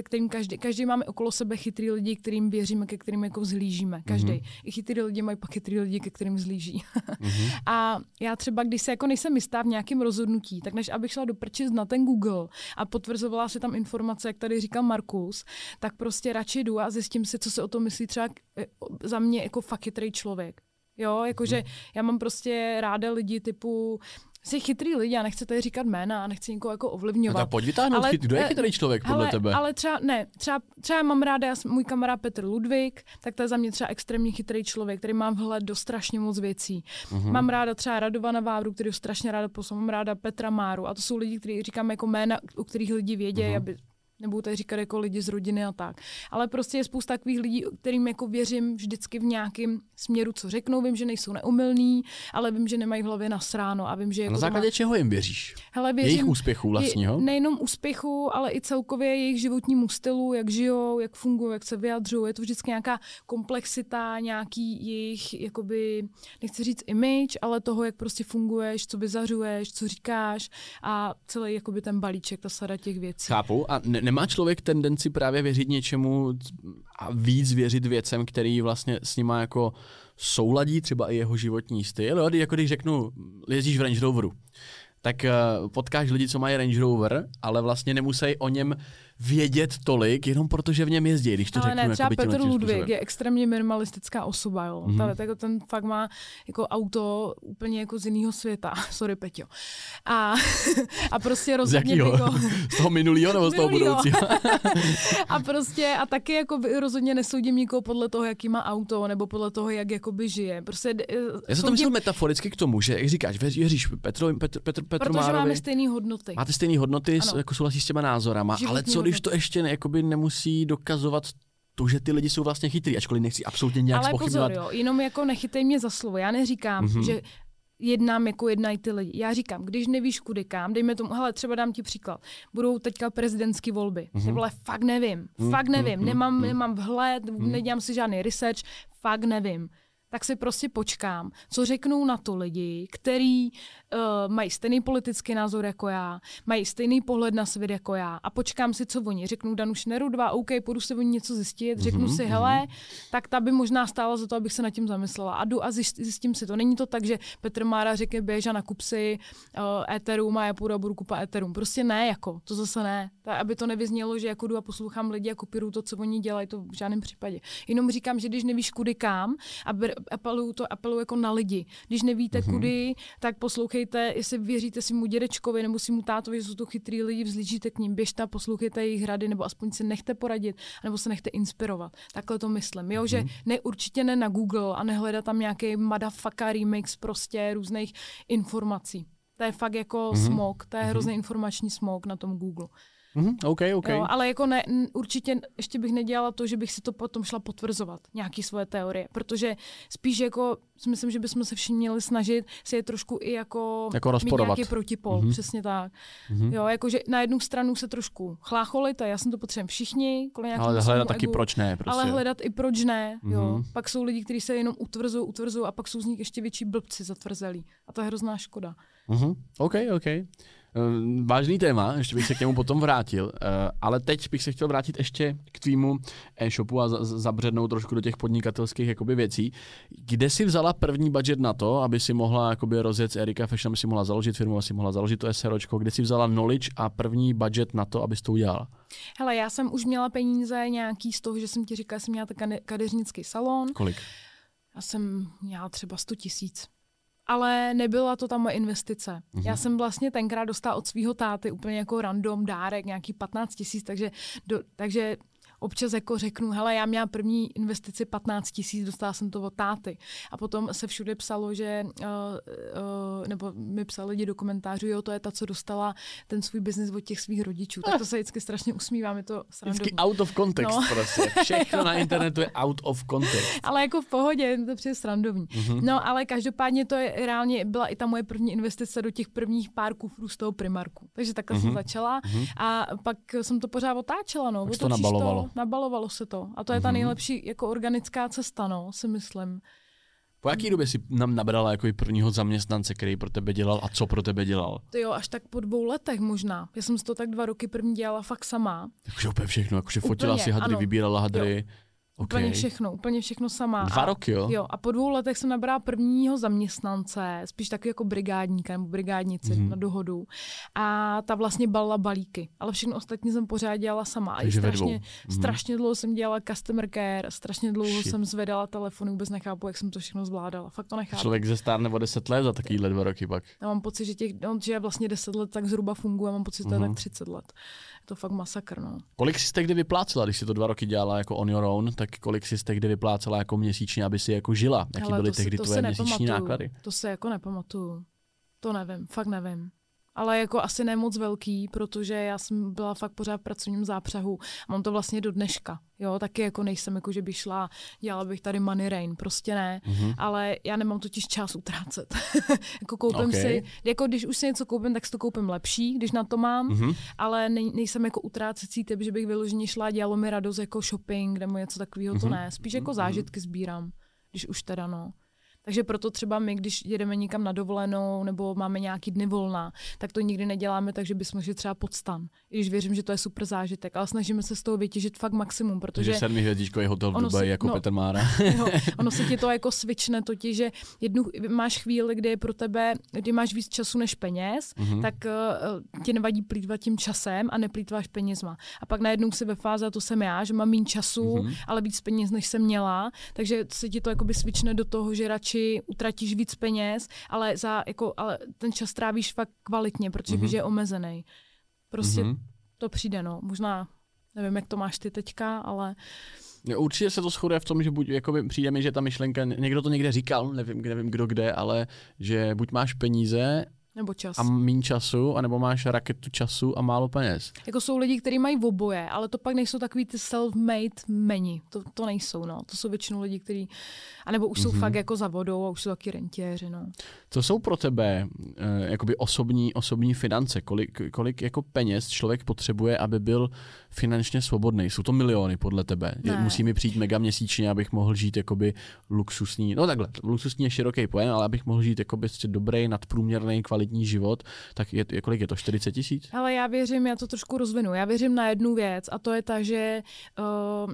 kterým každý, každý máme okolo sebe chytrý lidi, kterým věříme, ke kterým jako zhlížíme, každý. Mm-hmm. I chytrý lidi mají pak chytrý lidi, ke kterým zhlíží. Mm-hmm. A já třeba, když se jako nejsem jistá v nějakém rozhodnutí, tak než abych šla do prčic na ten Google a potvrzovala si tam informace, jak tady říkal Markus, tak prostě radši jdu a zjistím si, co se o tom myslí třeba za mě jako fakt chytrý člověk. Jo, jakože mm. já mám prostě ráda lidi typu, jsi chytrý lidi, já nechci tady říkat jména a nechci někoho jako ovlivňovat. No tak pojď vytáhnout, ale, kdo je chytrý člověk podle ale, tebe? Ale třeba, ne, třeba, třeba já mám ráda, já, můj kamarád Petr Ludvik, tak to je za mě třeba extrémně chytrý člověk, který má vhled do strašně moc věcí. Mm-hmm. Mám ráda třeba Radovana Vávru, který strašně ráda poslou, mám ráda Petra Máru a to jsou lidi, kteří říkám jako jména, u kterých lidi vědějí, mm-hmm. aby... Nebudu tady říkat jako lidi z rodiny a tak. Ale prostě je spousta takových lidí, kterým jako věřím vždycky v nějakém směru, co řeknou. Vím, že nejsou neumylní, ale vím, že nemají v hlavě nasráno a vím, že... Jako na základě doma... čeho jim věříš? Hele, věřím jejich úspěchů vlastního? Nejenom úspěchu, ale i celkově jejich životnímu stylu, jak žijou, jak fungují, jak se vyjadřují. Je to vždycky nějaká komplexita, nějaký jejich, jakoby, nechci říct image, ale toho, jak prostě funguješ, co vyzařuješ, co říkáš a celý jakoby ten balíček, ta sada těch věcí. Chápu. A ne- Nemá člověk tendenci právě věřit něčemu a víc věřit věcem, který vlastně s nima jako souladí, třeba i jeho životní styl? Jo, jako když řeknu, jezdíš v Range Roveru, tak uh, potkáš lidi, co mají Range Rover, ale vlastně nemusí o něm vědět tolik, jenom protože v něm jezdí, když to ale řeknu. Ale ne, třeba Petr Ludvík je extrémně minimalistická osoba, jo. Mm-hmm. Tady, jako ten fakt má jako auto úplně jako z jiného světa. Sorry, Peťo. A, a prostě rozhodně... Z jako... Z toho minulýho nebo z toho budoucího? A prostě, a taky jako rozhodně nesoudím nikoho podle toho, jaký má auto, nebo podle toho, jak jakoby žije. Prostě... Já jsem to myslel metaforicky k tomu, že jak říkáš, věříš Petro, Petr, Petr, Petr Márovi... Protože máme stejné hodnoty. Máte stejné hodnoty, ano. Jako souhlasí s těma názorama, ale co když to ještě ne, jakoby nemusí dokazovat to, že ty lidi jsou vlastně chytrý, ačkoliv nechci absolutně nějak zpochybňovat. Ale pozor, jo, jenom jako nechytej mě za slovo. Já neříkám, mm-hmm. že jednám jako jednají ty lidi. Já říkám, když nevíš kudy kam, dejme tomu, hele, třeba dám ti příklad. Budou teďka prezidentské volby. Mm-hmm. Vole, fakt nevím, mm-hmm. fakt nevím, nemám, mm-hmm. nemám vhled, mm-hmm. nedělám si žádný research, fakt nevím. Tak si prostě počkám, co řeknou na to lidi, který uh, mají stejný politický názor jako já, mají stejný pohled na svět jako já a počkám si, co oni řeknou. Danuš Nerudová, OK, půjdu se o ní něco zjistit, řeknu mm-hmm. si, hele, tak ta by možná stála za to, abych se nad tím zamyslela a jdu a zjistím si to. Není to tak, že Petr Mára řekne, běž a nakup si uh, Ethereum a já půjdu a budu kupa Ethereum. Prostě ne, jako, to zase ne. Ta, aby to nevyznělo, že jako jdu a poslouchám lidi a kopíruju to, co oni dělají, to v žádném případě. Jenom říkám, že když nevíš kudy kam, a br- apeluju to apeluju jako na lidi. Když nevíte mm-hmm. kudy, tak poslouchejte, jestli věříte svému dědečkovi nebo svému tátovi, že jsou to chytrý lidi, vzlížíte k ním, běžte a poslouchejte jejich rady, nebo aspoň se nechte poradit, nebo se nechte inspirovat. Takhle to myslím. Jo, mm-hmm. že ne, určitě ne na Google a nehledat tam nějaký madafaka remix prostě různých informací. To je fakt jako mm-hmm. smog, to je mm-hmm. hrozný informační smog na tom Google. Mm-hmm. Okay, okay. Jo, ale jako ne, určitě ještě bych nedělala to, že bych si to potom šla potvrzovat, nějaký svoje teorie, protože spíš jako, myslím, že bychom se všichni měli snažit si je trošku i jako, jako mít nějaký protipol, mm-hmm. přesně tak. Mm-hmm. Jo, jakože na jednu stranu se trošku chlácholejte, já jsem to potřebuji všichni, kolem nějakým ale hledat taky egu, proč ne. Prostě. Ale hledat i proč ne, mm-hmm. jo. Pak jsou lidi, kteří se jenom utvrzují, utvrzují a pak jsou z nich ještě větší blbci zatvrzelí a to je hrozná škoda. Mm-hmm. OK, OK. Vážný téma, ještě bych se k němu potom vrátil, ale teď bych se chtěl vrátit ještě k tvýmu e-shopu a zabřednout trošku do těch podnikatelských jakoby věcí. Kde jsi vzala první budget na to, aby si mohla jakoby rozjet Erika Fashion, aby si mohla založit firmu, aby si mohla založit to SROčko, kde jsi vzala knowledge a první budget na to, abys to udělala? Hele, já jsem už měla peníze nějaký z toho, že jsem ti říkala, že jsem měla ten kadeřnický salon. Kolik? Já jsem měla třeba sto tisíc. Ale nebyla to ta moje investice. Mm-hmm. Já jsem vlastně tenkrát dostala od svého táty úplně jako random dárek, nějaký patnáct tisíc, takže, do, takže občas jako řeknu, hele, já měla první investici patnáct tisíc, dostala jsem to od táty. A potom se všude psalo, že, uh, uh, nebo mi psali lidi do komentářů, jo, to je ta, co dostala ten svůj biznis od těch svých rodičů. Tak to se vždycky strašně usmívám, je to srandovní. Vždycky out of context, no. Prostě. Všechno na internetu je out of context. Ale jako v pohodě, je to přece srandovní. Mm-hmm. No, ale každopádně to je, reálně byla i ta moje první investice do těch prvních pár kufrů z toho Primarku. Takže takhle mm-hmm. jsem začala mm-hmm. a pak jsem to pořád otáčela, no. Tak to nabalovalo. Nabalovalo se to. A to je ta nejlepší jako organická cesta, no, si myslím. Po jaký době jsi nám nabrala jako prvního zaměstnance, který pro tebe dělal a co pro tebe dělal? To jo, až tak po dvou letech možná. Já jsem si to tak dva roky první dělala fakt sama. Takže úplně všechno, jakože fotila si hadry, ano. Vybírala hadry. Jo. Okay. Úplně všechno, úplně všechno sama. Dva a, roky, jo? Jo, a po dvou letech jsem nabrala prvního zaměstnance, spíš taky jako brigádníka nebo brigádnici mm-hmm. na dohodu. A ta vlastně balila balíky, ale všechno ostatní jsem pořád dělala sama. Takže a strašně, strašně dlouho jsem dělala customer care, strašně dlouho Shit. jsem zvedala telefony, vůbec nechápu, jak jsem to všechno zvládala. Fakt to nechápu. Člověk ze stárne o deset let za takovýhle dva roky pak. Já mám pocit, že, těch, no, že vlastně deset let tak zhruba funguje, mám pocit, že to je mm-hmm. tak třicet let. Je to fakt masakr, no. Kolik jsi tehdy vyplácela, když jsi to dva roky dělala jako on your own, tak kolik jsi tehdy vyplácela jako měsíčně, aby si jako žila? Jaký byly tehdy tvoje měsíční náklady? To se jako nepamatuju. To nevím, fakt nevím. Ale jako asi ne moc velký, protože já jsem byla fakt pořád v pracovním zápřahu. Mám to vlastně do dneška. Jo, taky jako nejsem, jako že by šla, dělala bych tady money rain, prostě ne. Mm-hmm. Ale já nemám totiž čas utrácet. jako koupím okay. si, jako když už si něco koupím, tak si to koupím lepší, když na to mám, mm-hmm. ale nej, nejsem jako utrácecí typ, že bych vyloženě šla, dělalo mi radost jako shopping, nebo něco takového, mm-hmm. to ne. Spíš jako zážitky sbírám, když už teda no. Takže proto třeba my, když jedeme někam na dovolenou nebo máme nějaký dny volná, tak to nikdy neděláme, takže bychom šli třeba pod stan. I když věřím, že to je super zážitek, ale snažíme se z toho vytěžit fakt maximum, protože sedmihvězdičkový hotel v Dubaji jako no, Petr Mára. Jo, ono se ti to jako svične, totiž že jednu máš chvíli, kdy je pro tebe, kdy máš víc času než peněz, mm-hmm. tak uh, ti nevadí plýtvat tím časem a neplýtváš penězma. A pak najednou se ve fáze, to jsem já, že mám méně času, mm-hmm. ale víc peněz než jsem měla, takže se ti to jakoby svične do toho, že radši utratíš víc peněz, ale, za, jako, ale ten čas trávíš fakt kvalitně, protože mm-hmm. víš, že je omezený. Prostě mm-hmm. to přijde, no. Možná, nevím, jak to máš ty teďka, ale... No, určitě se to shoduje v tom, že buď, jakoby, přijde mi, že ta myšlenka, někdo to někde říkal, nevím, nevím kdo kde, ale že buď máš peníze, nebo čas. A míň času, anebo máš raketu času a málo peněz. Jako jsou lidi, kteří mají oboje, ale to pak nejsou takový ty self-made meni. To, to nejsou, no. To jsou většinou lidi, kteří... A nebo už mm-hmm. jsou fakt jako za vodou a už jsou taky rentěři, no. Co jsou pro tebe eh, jakoby osobní, osobní finance? Kolik, kolik jako peněz člověk potřebuje, aby byl finančně svobodný? Jsou to miliony podle tebe? Ne. Musí mi přijít mega měsíčně, abych mohl žít jakoby luxusní... No takhle, luxusní je široký pojem, ale abych mohl žít jakoby dobrý, nadprůměrný, kvalitní život, tak je, kolik je to? čtyřicet tisíc? Ale já věřím, já to trošku rozvinu. Já věřím na jednu věc a to je ta, že uh,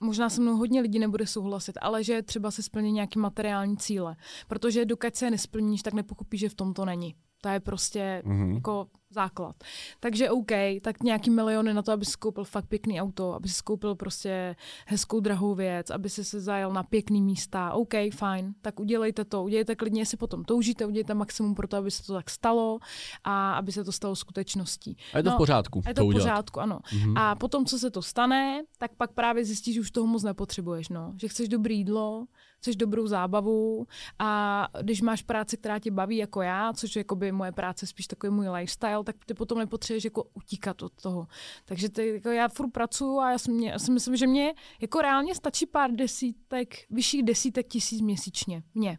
možná se mnou hodně lidí nebude souhlasit, ale že třeba se splní nějaké materiální cíle. Protože dokud se nesplníš, tak nepochopíš, že v tom to není. To je prostě mm-hmm. jako základ. Takže OK, tak nějaký miliony na to, aby si koupil fakt pěkný auto, aby si koupil prostě hezkou drahou věc, aby si se zajel na pěkný místa. OK, fajn, tak udělejte to, udělejte klidně, jestli potom toužíte, udělejte maximum pro to, aby se to tak stalo a aby se to stalo skutečností. A je to no, v pořádku. A je to, to v pořádku, ano. Mm-hmm. A potom, co se to stane, tak pak právě zjistíš, že už toho moc nepotřebuješ, no. Že chceš dobrý jídlo, chceš dobrou zábavu a když máš práci, která tě baví jako já, což je jakoby moje práce, spíš takový můj lifestyle, tak ty potom nepotřebuješ jako utíkat od toho. Takže ty, jako já furt pracuju a já si, mě, já si myslím, že mě jako reálně stačí pár desítek, vyšších desítek tisíc měsíčně. Mně.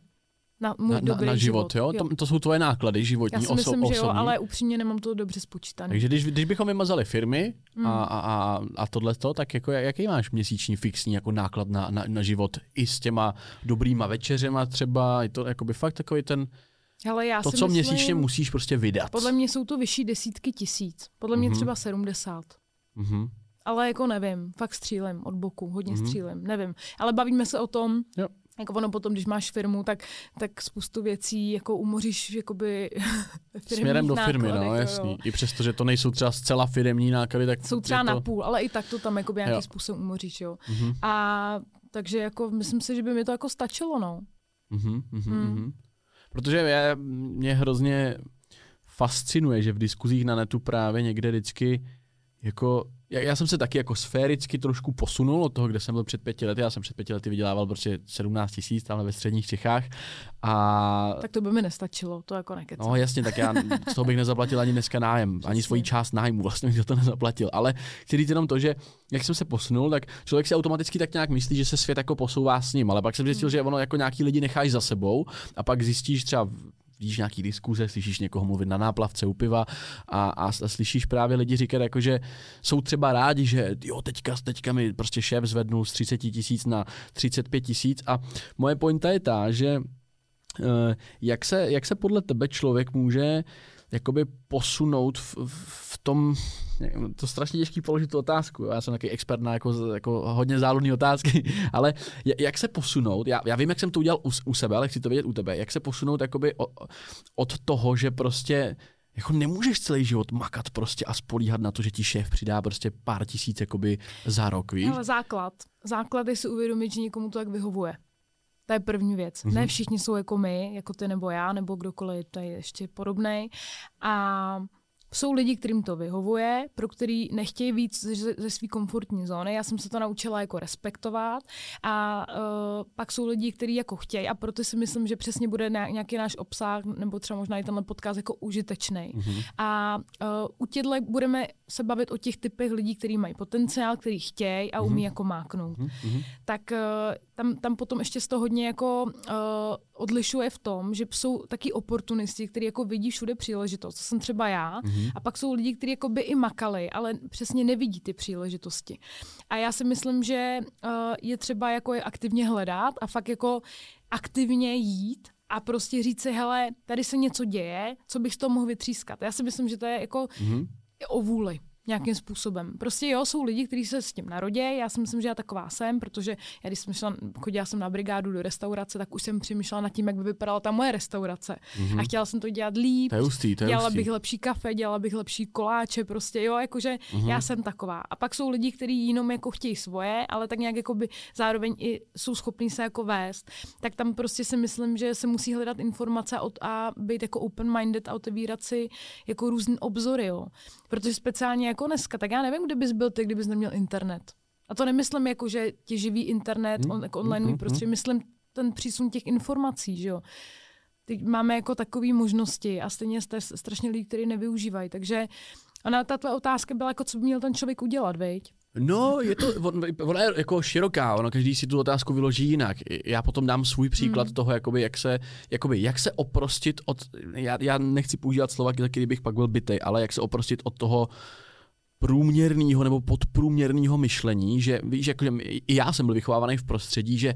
Na, na, na, na život, život jo? jo? To, to jsou tvoje náklady životní, osobní. Já si myslím, oso, že jo, ale upřímně nemám to dobře spočítané. Takže když, když bychom vymazali firmy a, mm. a, a, a tohleto, tak jako jaký máš měsíční fixní jako náklad na, na, na život i s těma dobrýma večeřema třeba, je to jakoby fakt takový ten... Hele, já to, si co myslím, měsíčně musíš prostě vydat. Podle mě jsou to vyšší desítky tisíc. Podle mě mm-hmm. třeba sedmdesát. Mm-hmm. Ale jako nevím, fakt střílem od boku, hodně mm-hmm. střílem, nevím. Ale bavíme se o tom... Jo. Jako ono potom, když máš firmu, tak, tak spoustu věcí jako umoříš jakoby směrem do firmy, náklady, no jasný. Jo. I přesto, že to nejsou třeba zcela firemní náklady, tak jsou třeba to... na půl, ale i tak to tam jakoby nějakým způsobem umoříš, jo. Mm-hmm. A takže jako myslím si, že by mi to jako stačilo, no. Mm-hmm, mm-hmm. Mm. Protože já, mě hrozně fascinuje, že v diskuzích na netu právě někde vždycky jako já jsem se taky jako sféricky trošku posunul od toho, kde jsem byl před pěti lety. Já jsem před pěti lety vydělával prostě sedmnáct tisíc tamhle ve středních Čechách. A... Tak to by mi nestačilo, to jako nekecám. No jasně, tak já z toho bych nezaplatil ani dneska nájem, přesně. Ani svoji část nájmu vlastně bych to nezaplatil. Ale chci říct jenom to, že jak jsem se posunul, tak člověk si automaticky tak nějak myslí, že se svět jako posouvá s ním, ale pak jsem zjistil, hmm. že ono jako nějaký lidi necháš za sebou a pak zjistíš třeba vidíš nějaký diskuze, slyšíš někoho mluvit na náplavce u piva a, a, a slyšíš právě lidi říkat, jako, že jsou třeba rádi, že jo, teďka, teďka mi prostě šéf zvednul z třicet tisíc na třicet pět tisíc a moje pointa je ta, že eh, jak, se, jak se podle tebe člověk může jakoby posunout v, v tom, to strašně těžký položit tu otázku, já jsem takový expert na jako, jako hodně záludné otázky, ale jak se posunout, já, já vím, jak jsem to udělal u, u sebe, ale chci to vědět u tebe, jak se posunout jakoby od, od toho, že prostě jako nemůžeš celý život makat prostě a spolíhat na to, že ti šéf přidá prostě pár tisíc jakoby za rok, víš? Ale základ, základ je si uvědomit, že nikomu to tak vyhovuje. To je první věc. Mm-hmm. Ne všichni jsou jako my, jako ty nebo já, nebo kdokoliv tady ještě podobnej. A jsou lidi, kterým to vyhovuje, pro který nechtějí víc ze, ze své komfortní zóny. Já jsem se to naučila jako respektovat. A uh, pak jsou lidi, kteří jako chtějí a proto si myslím, že přesně bude nějaký náš obsah, nebo třeba možná i tenhle podcast jako užitečný. Mm-hmm. A uh, u těchto budeme se bavit o těch typech lidí, kteří mají potenciál, kteří chtějí a umí mm-hmm. jako máknout. Mm-hmm. Tak uh, Tam, tam potom ještě z toho hodně jako, uh, odlišuje v tom, že jsou taky oportunisti, kteří jako vidí všude příležitost. To jsem třeba já. Mm-hmm. A pak jsou lidi, kteří jako by i makali, ale přesně nevidí ty příležitosti. A já si myslím, že uh, je třeba jako je aktivně hledat a fakt jako aktivně jít a prostě říct si, hele, tady se něco děje, co bych z toho mohl vytřískat. Já si myslím, že to je jako mm-hmm. o vůli. Nějakým způsobem. Prostě jo, jsou lidi, kteří se s tím narodí. Já si myslím, že já taková jsem, protože já když jsem šla, chodila jsem na brigádu do restaurace, tak už jsem přemýšlela nad tím, jak by vypadala ta moje restaurace. Mm-hmm. A chtěla jsem to dělat líp. To je hustý, to je dělala hustý. Bych lepší kafe, dělala bych lepší koláče, prostě jo, jakože mm-hmm. já jsem taková. A pak jsou lidi, kteří jenom jako chtějí svoje, ale tak nějak jako by zároveň i jsou schopní se jako vést. Tak tam prostě si myslím, že se musí hledat informace od a být jako open-minded a otevírat si jako různý obzory, jo. Protože speciálně jako dneska, tak já nevím, kde bys byl ty, kdybys neměl internet. A to nemyslím jako, že tě živí internet, on, jako online mm-hmm. prostředí, myslím ten přísun těch informací, že jo. Teď máme jako takové možnosti a stejně jste strašně lidí, kteří nevyužívají, takže ona, ta tvoje otázka byla jako, co by měl ten člověk udělat, viď? No, je to, ona je jako široká, ono každý si tu otázku vyloží jinak. Já potom dám svůj příklad mm. toho, jakoby, jak, se, jakoby, jak se oprostit od, já, já nechci používat slova, který bych pak byl bitej, ale jak se oprostit od toho průměrného nebo podprůměrného myšlení, že víš, jakože i já jsem byl vychovávaný v prostředí, že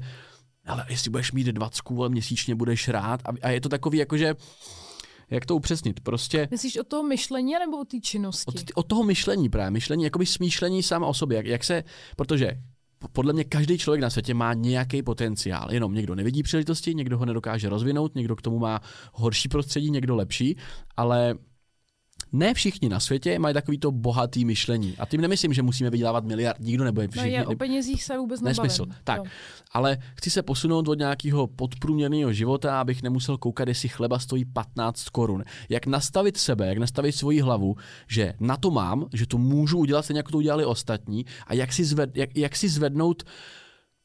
ale jestli budeš mít dvacku měsíčně, budeš rád a, a je to takový jakože jak to upřesnit? Prostě myslíš od toho myšlení nebo od té činnosti? Od, od toho myšlení právě. Myšlení, jakoby smýšlení sám o sobě. Jak, jak se, protože podle mě každý člověk na světě má nějaký potenciál. Jenom někdo nevidí příležitosti, někdo ho nedokáže rozvinout, někdo k tomu má horší prostředí, někdo lepší, ale ne všichni na světě mají takovýto bohatý myšlení. A tím nemyslím, že musíme vydělávat miliard, nikdo nebude všichni. No já o penězích se vůbec nebavím. Nesmysl. Tak, jo. Ale chci se posunout od nějakého podprůměrného života, abych nemusel koukat, jestli chleba stojí patnáct korun. Jak nastavit sebe, jak nastavit svoji hlavu, že na to mám, že to můžu udělat, stejně jako to udělali ostatní, a jak si, zved, jak, jak si zvednout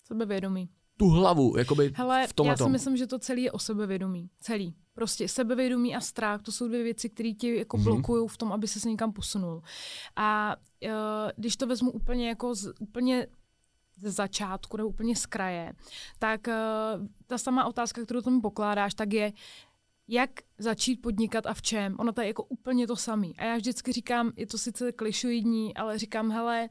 sebevědomí. Tu hlavu, jakoby hele, v tomhle já si tom. Myslím, že to celý je o sebevědomí. Celý. Prostě sebevědomí a strach, to jsou dvě věci, které ti jako mm-hmm. blokují v tom, aby se někam posunul. A uh, když to vezmu úplně jako z, úplně ze začátku nebo úplně z kraje, tak uh, ta samá otázka, kterou tomu pokládáš, tak je, jak začít podnikat a v čem. Ono to je jako úplně to samé. A já vždycky říkám, je to sice klišoidní, ale říkám, hele,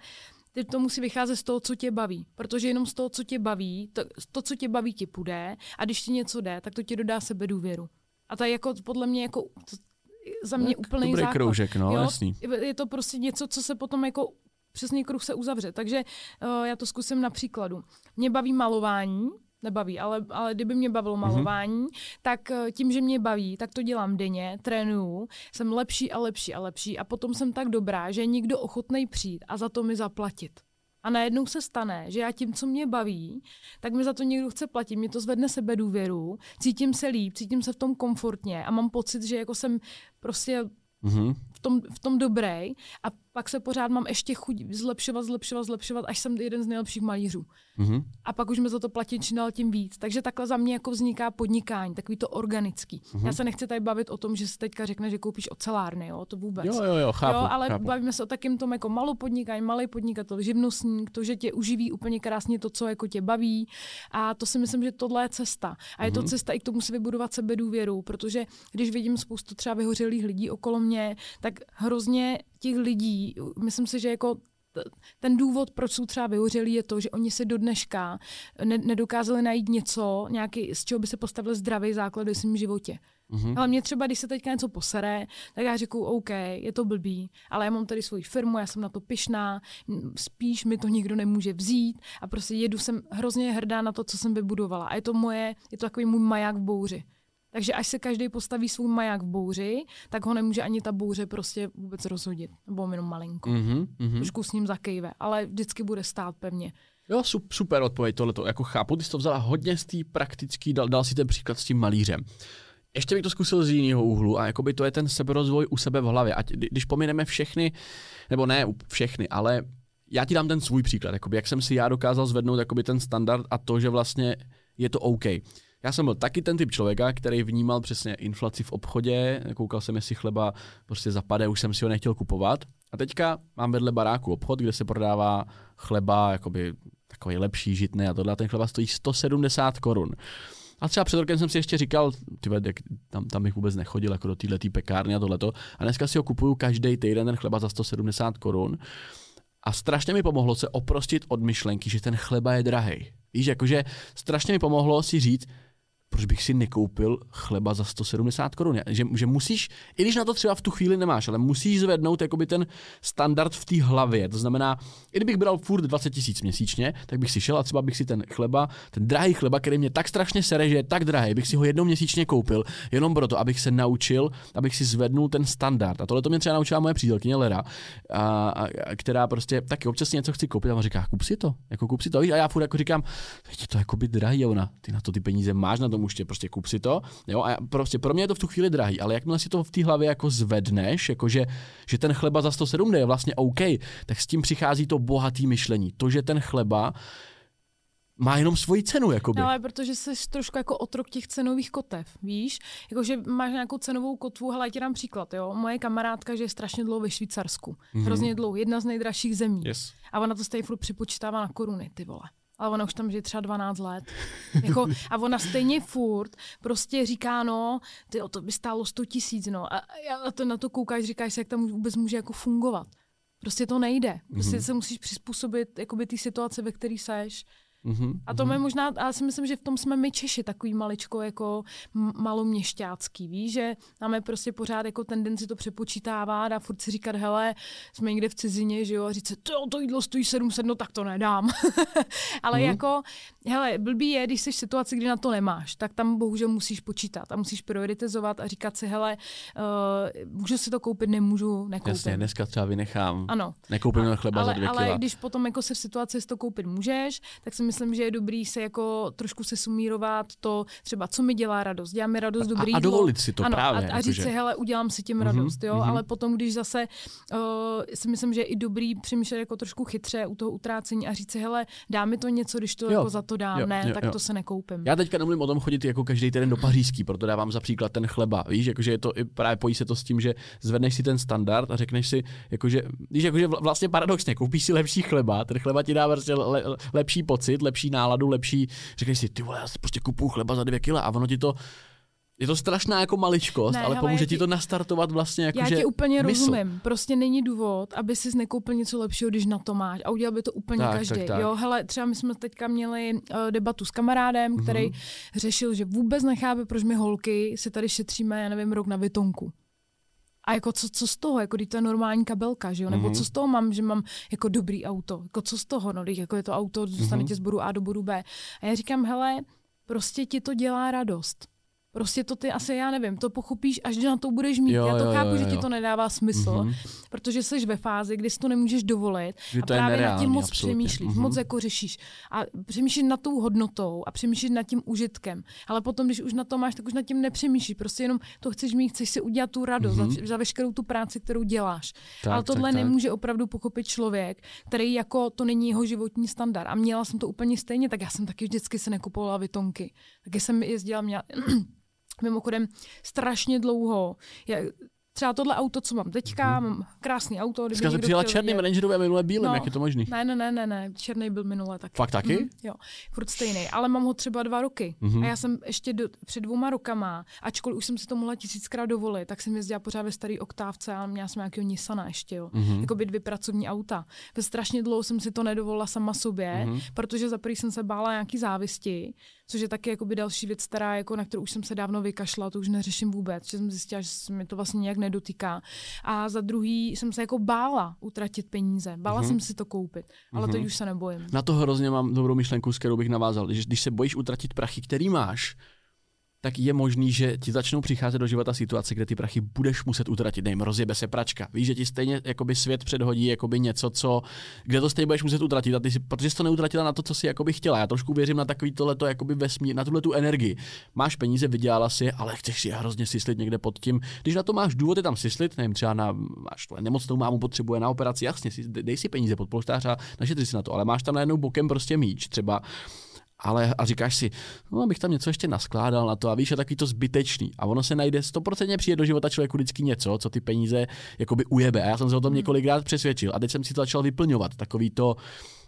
teď to musí vycházet z toho, co tě baví. Protože jenom z toho, co tě baví, to, to co tě baví, ti půjde. A když ti něco jde, tak to ti dodá sebedůvěru. A to je jako, podle mě jako, to, za mě úplný základ. Dobrý kroužek, no, jasný. Je to prostě něco, co se potom jako přesně kruh se uzavře. Takže uh, já to zkusím na příkladu. Mě baví malování, nebaví, ale, ale kdyby mě bavilo malování, mm-hmm. tak tím, že mě baví, tak to dělám denně, trénuju, jsem lepší a lepší a lepší a potom jsem tak dobrá, že je někdo ochotnej přijít a za to mi zaplatit. A najednou se stane, že já tím, co mě baví, tak mi za to někdo chce platit, mě to zvedne sebedůvěru, cítím se líp, cítím se v tom komfortně a mám pocit, že jako jsem prostě mm-hmm. v tom, v tom dobrý a pak se pořád mám ještě chuť zlepšovat, zlepšovat, zlepšovat, až jsem jeden z nejlepších malířů. Mm-hmm. A pak už mi za to platí čím dál tím víc. Takže takhle za mě jako vzniká podnikání, takový to organický. Mm-hmm. Já se nechci tady bavit o tom, že si teďka řekne, že koupíš ocelárny, jo, to vůbec. Jo, jo, jo, chápu, jo, ale chápu. Bavíme se o takém tom jako malou podnikání, malý podnikatel, živnostník, to, že tě uživí úplně krásně to, co jako tě baví. A to si myslím, že tohle je cesta. A je mm-hmm. to cesta i k tomu si vybudovat sebedůvěru, protože když vidím spoustu třeba vyhořelých lidí okolo mě, tak hrozně těch lidí, myslím si, že jako ten důvod, proč jsou třeba vyhořelí, je to, že oni se do dneška nedokázali najít něco, nějaký, z čeho by se postavil zdravý základ ve svém životě. Mm-hmm. Ale mě třeba, když se teďka něco posere, tak já řeknu, OK, je to blbý, ale já mám tady svoji firmu, já jsem na to pyšná, spíš mi to nikdo nemůže vzít a prostě jedu, jsem hrozně hrdá na to, co jsem vybudovala. A je to moje, je to takový můj maják v bouři. Takže až se každý postaví svůj maják v bouři, tak ho nemůže ani ta bouře prostě vůbec rozhodit. Nebo jenom malinko. Mm-hmm, mm-hmm. Trošku s ním zakejve, ale vždycky bude stát pevně. Jo, super odpověď tohleto. Jako chápu, ty jsi to vzala hodně z té praktické, dal, dal si ten příklad s tím malířem. Ještě bych to zkusil z jiného úhlu a jakoby to je ten seberozvoj u sebe v hlavě. Ať, když pomineme všechny, nebo ne všechny, ale já ti dám ten svůj příklad. Jakoby, jak jsem si já dokázal zvednout jakoby ten standard a to, že vlastně je to OK. Já jsem byl taky ten typ člověka, který vnímal přesně inflaci v obchodě, koukal jsem, jestli chleba prostě zapadne, už jsem si ho nechtěl kupovat. A teďka mám vedle baráku obchod, kde se prodává chleba, jakoby takový lepší žitný a tohle, a ten chleba stojí sto sedmdesát korun. A třeba před rokem jsem si ještě říkal, tyve, tam, tam bych vůbec nechodil jako do této pekárny a tohleto. A dneska si ho kupuju každý týden ten chleba za sto sedmdesát korun. A strašně mi pomohlo se oprostit od myšlenky, že ten chleba je drahej. Víš, jakože strašně mi pomohlo si říct, proč bych si nekoupil chleba za sto sedmdesát korun. Že, že musíš, i když na to třeba v tu chvíli nemáš, ale musíš zvednout jakoby ten standard v té hlavě. To znamená, i kdybych bral furt dvacet tisíc měsíčně, tak bych si šel a třeba bych si ten chleba, ten drahý chleba, který mě tak strašně sere, že je tak drahý, bych si ho jednou měsíčně koupil, jenom proto, abych se naučil, abych si zvednul ten standard. A tohle to mě třeba naučila moje přítelkyně Lera, a, a, která prostě taky občas něco chci koupit a ona říká, kup si to, jako kup si to. Víš? A já furt jako říkám, je to jakoby drahý, a ona, ty na to ty peníze máš, na to můžete, prostě kup si to. Jo? A prostě pro mě je to v tu chvíli drahý, ale jakmile si to v té hlavě jako zvedneš, jakože, že ten chleba za sto sedm je vlastně OK, tak s tím přichází to bohatý myšlení. To, že ten chleba má jenom svoji cenu, jakoby. Ale protože jsi trošku jako otrok těch cenových kotev, víš? Jakože máš nějakou cenovou kotvu, hele, já ti dám příklad, jo? Moje kamarádka, že je strašně dlouho ve Švýcarsku. Mm-hmm. Hrozně dlouho, jedna z nejdražších zemí. Yes. A ona to stejně furt připočítává na koruny, ty vole. Ale ona už tam žije třeba dvanáct let. Jako, a ona stejně furt prostě říká, no, tyjo, to by stálo sto tisíc, no. A, a to na to koukáš, říkáš si, jak tam vůbec může jako fungovat. Prostě to nejde. Prostě mm-hmm. se musíš přizpůsobit jakoby té situace, ve které seš. Mm-hmm. A to mm-hmm. mě možná, já si myslím, že v tom jsme my Češi takový maličko jako maloměšťácký, víš, že máme prostě pořád jako tendenci to přepočítávat a furt si říkat, hele, jsme někde v cizině, že jo, a říct se, to, to jídlo stojí sedm set, no tak to nedám. Ale mm-hmm. jako, hele, blbý je, když jsi v situaci, kdy na to nemáš, tak tam bohužel musíš počítat a musíš prioritizovat a říkat si, hele, uh, můžu si to koupit, nemůžu, nekoupit. Jasně, dneska třeba vynechám, ano. Nekoupím a, chleba ale, za dvě kila. Ale když potom jako se v situaci, jestli to koupit můžeš, tak si myslím, že je dobrý se jako trošku se sumírovat to třeba, co mi dělá radost. Dělá mi radost dobrý jídlo. A dovolit si to ano, právě. A, a říct že... si, hele, udělám si tím mm-hmm, radost, jo, mm-hmm. ale potom, když zase uh, si myslím, že je i dobrý přemýšlet jako trošku chytře u toho utrácení a říct si, hele, dá mi to něco, když to jo, jako za to dám, jo, ne, jo, tak jo. to se nekoupím. Já teďka nemluvím o tom chodit jako každý týden do Pařížský, proto dávám za příklad ten chleba, víš, jakože je to i právě pojí se to s tím, že zvedneš si ten standard a řekneš si, jakože, víš, jakože vlastně paradoxně, koupíš si lepší chleba, ten chleba ti dá vlastně le, le, lepší pocit, lepší náladu, lepší, řekneš si, ty vole, já si prostě kupuju chleba za dvě kila a ono ti to, je to strašná jako maličkost, ne, ale hele, pomůže ti, ti to nastartovat vlastně jako, já že já ti úplně mysl. Rozumím, prostě není důvod, aby jsi nekoupil něco lepšího, když na to máš a udělal by to úplně tak, každý, tak, tak. Jo, hele, třeba my jsme teďka měli uh, debatu s kamarádem, který mm-hmm. řešil, že vůbec nechápe, proč my holky si tady šetříme, já nevím, rok na Vitonku. A jako co, co z toho, jako když to je normální kabelka, že jo? Nebo mm-hmm. co z toho mám, že mám jako dobrý auto, jako co z toho, no když jako je to auto, dostane mm-hmm. tě z bodu A do bodu B. A já říkám, hele, prostě ti to dělá radost. Prostě to ty asi, já nevím, to pochopíš, až na to budeš mít. Jo, já to jo, chápu, jo, že jo. ti to nedává smysl, mm-hmm. protože jsi ve fázi, kdy si to nemůžeš dovolit že a právě nereálný, nad tím moc absolutně. přemýšlíš, mm-hmm. moc jako řešíš. A přemýšlíš nad tou hodnotou a přemýšlíš nad tím užitkem. Ale potom, když už na to máš, tak už nad tím nepřemýšlíš. Prostě jenom to chceš mít, chceš si udělat tu radost mm-hmm. za, za veškerou tu práci, kterou děláš. Tak, ale tohle tak, nemůže tak. opravdu pochopit člověk, který jako to není jeho životní standard. A měla jsem to úplně stejně, tak já jsem taky vždycky se nekupovala Vitonky. Taky jsem jezdila měla mimochodem strašně dlouho. Já, třeba tohle auto, co mám teďka, hmm. mám krásný auto. Dneska se přijela černým Range Roverem a minule bílým, no, jak je to možný? Ne, ne, ne, ne, ne, černý byl minule taky. Fakt taky? Mm, jo, furt stejný, ale mám ho třeba dva roky. Mm-hmm. A já jsem ještě do, před dvouma rokama, ačkoliv už jsem si to mohla tisíckrát dovolit, tak jsem jezdila pořád ve starý Oktávce, ale měla jsem nějakého Nissana ještě, jo. Mm-hmm. Jakoby dvě pracovní auta. Ve strašně dlouho jsem si to nedovolila sama sobě, mm-hmm. protože za prvý jsem se bála nějaký závisti. což je taky jakoby další věc, která jako, na kterou už jsem se dávno vykašla, to už neřeším vůbec, že jsem zjistila, že se mi to vlastně nějak nedotýká. A za druhý jsem se jako bála utratit peníze, bála mm-hmm. jsem si to koupit, ale mm-hmm. teď už se nebojím. Na to hrozně mám dobrou myšlenku, s kterou bych navázal, že když se bojíš utratit prachy, který máš, tak je možný, že ti začnou přicházet do života situace, kde ty prachy budeš muset utratit. Nevím, rozjebe se pračka. Víš, že ti stejně jakoby svět předhodí jakoby něco, co, kde to stejně budeš muset utratit, a ty si, protože jsi to neutratila na to, co jsi jakoby chtěla. Já trošku věřím na takový tohleto jakoby vesmír, na tuhle tu energii. Máš peníze, vydělala si, ale chceš si hrozně syslit někde pod tím. Když na to máš důvody tam syslit, nevím, třeba na máš nemocnou mámu, potřebuje na operaci, jasně, dej si peníze pod polštář a našetři si na to, ale máš tam najednou bokem prostě míč, třeba. Ale a říkáš si, no abych tam něco ještě naskládal na to, a víš, je takový to zbytečný. A ono se najde, sto procent přijde do života člověku vždycky něco, co ty peníze jakoby ujebe. A já jsem se o tom několikrát přesvědčil a teď jsem si to začal vyplňovat. Takový to,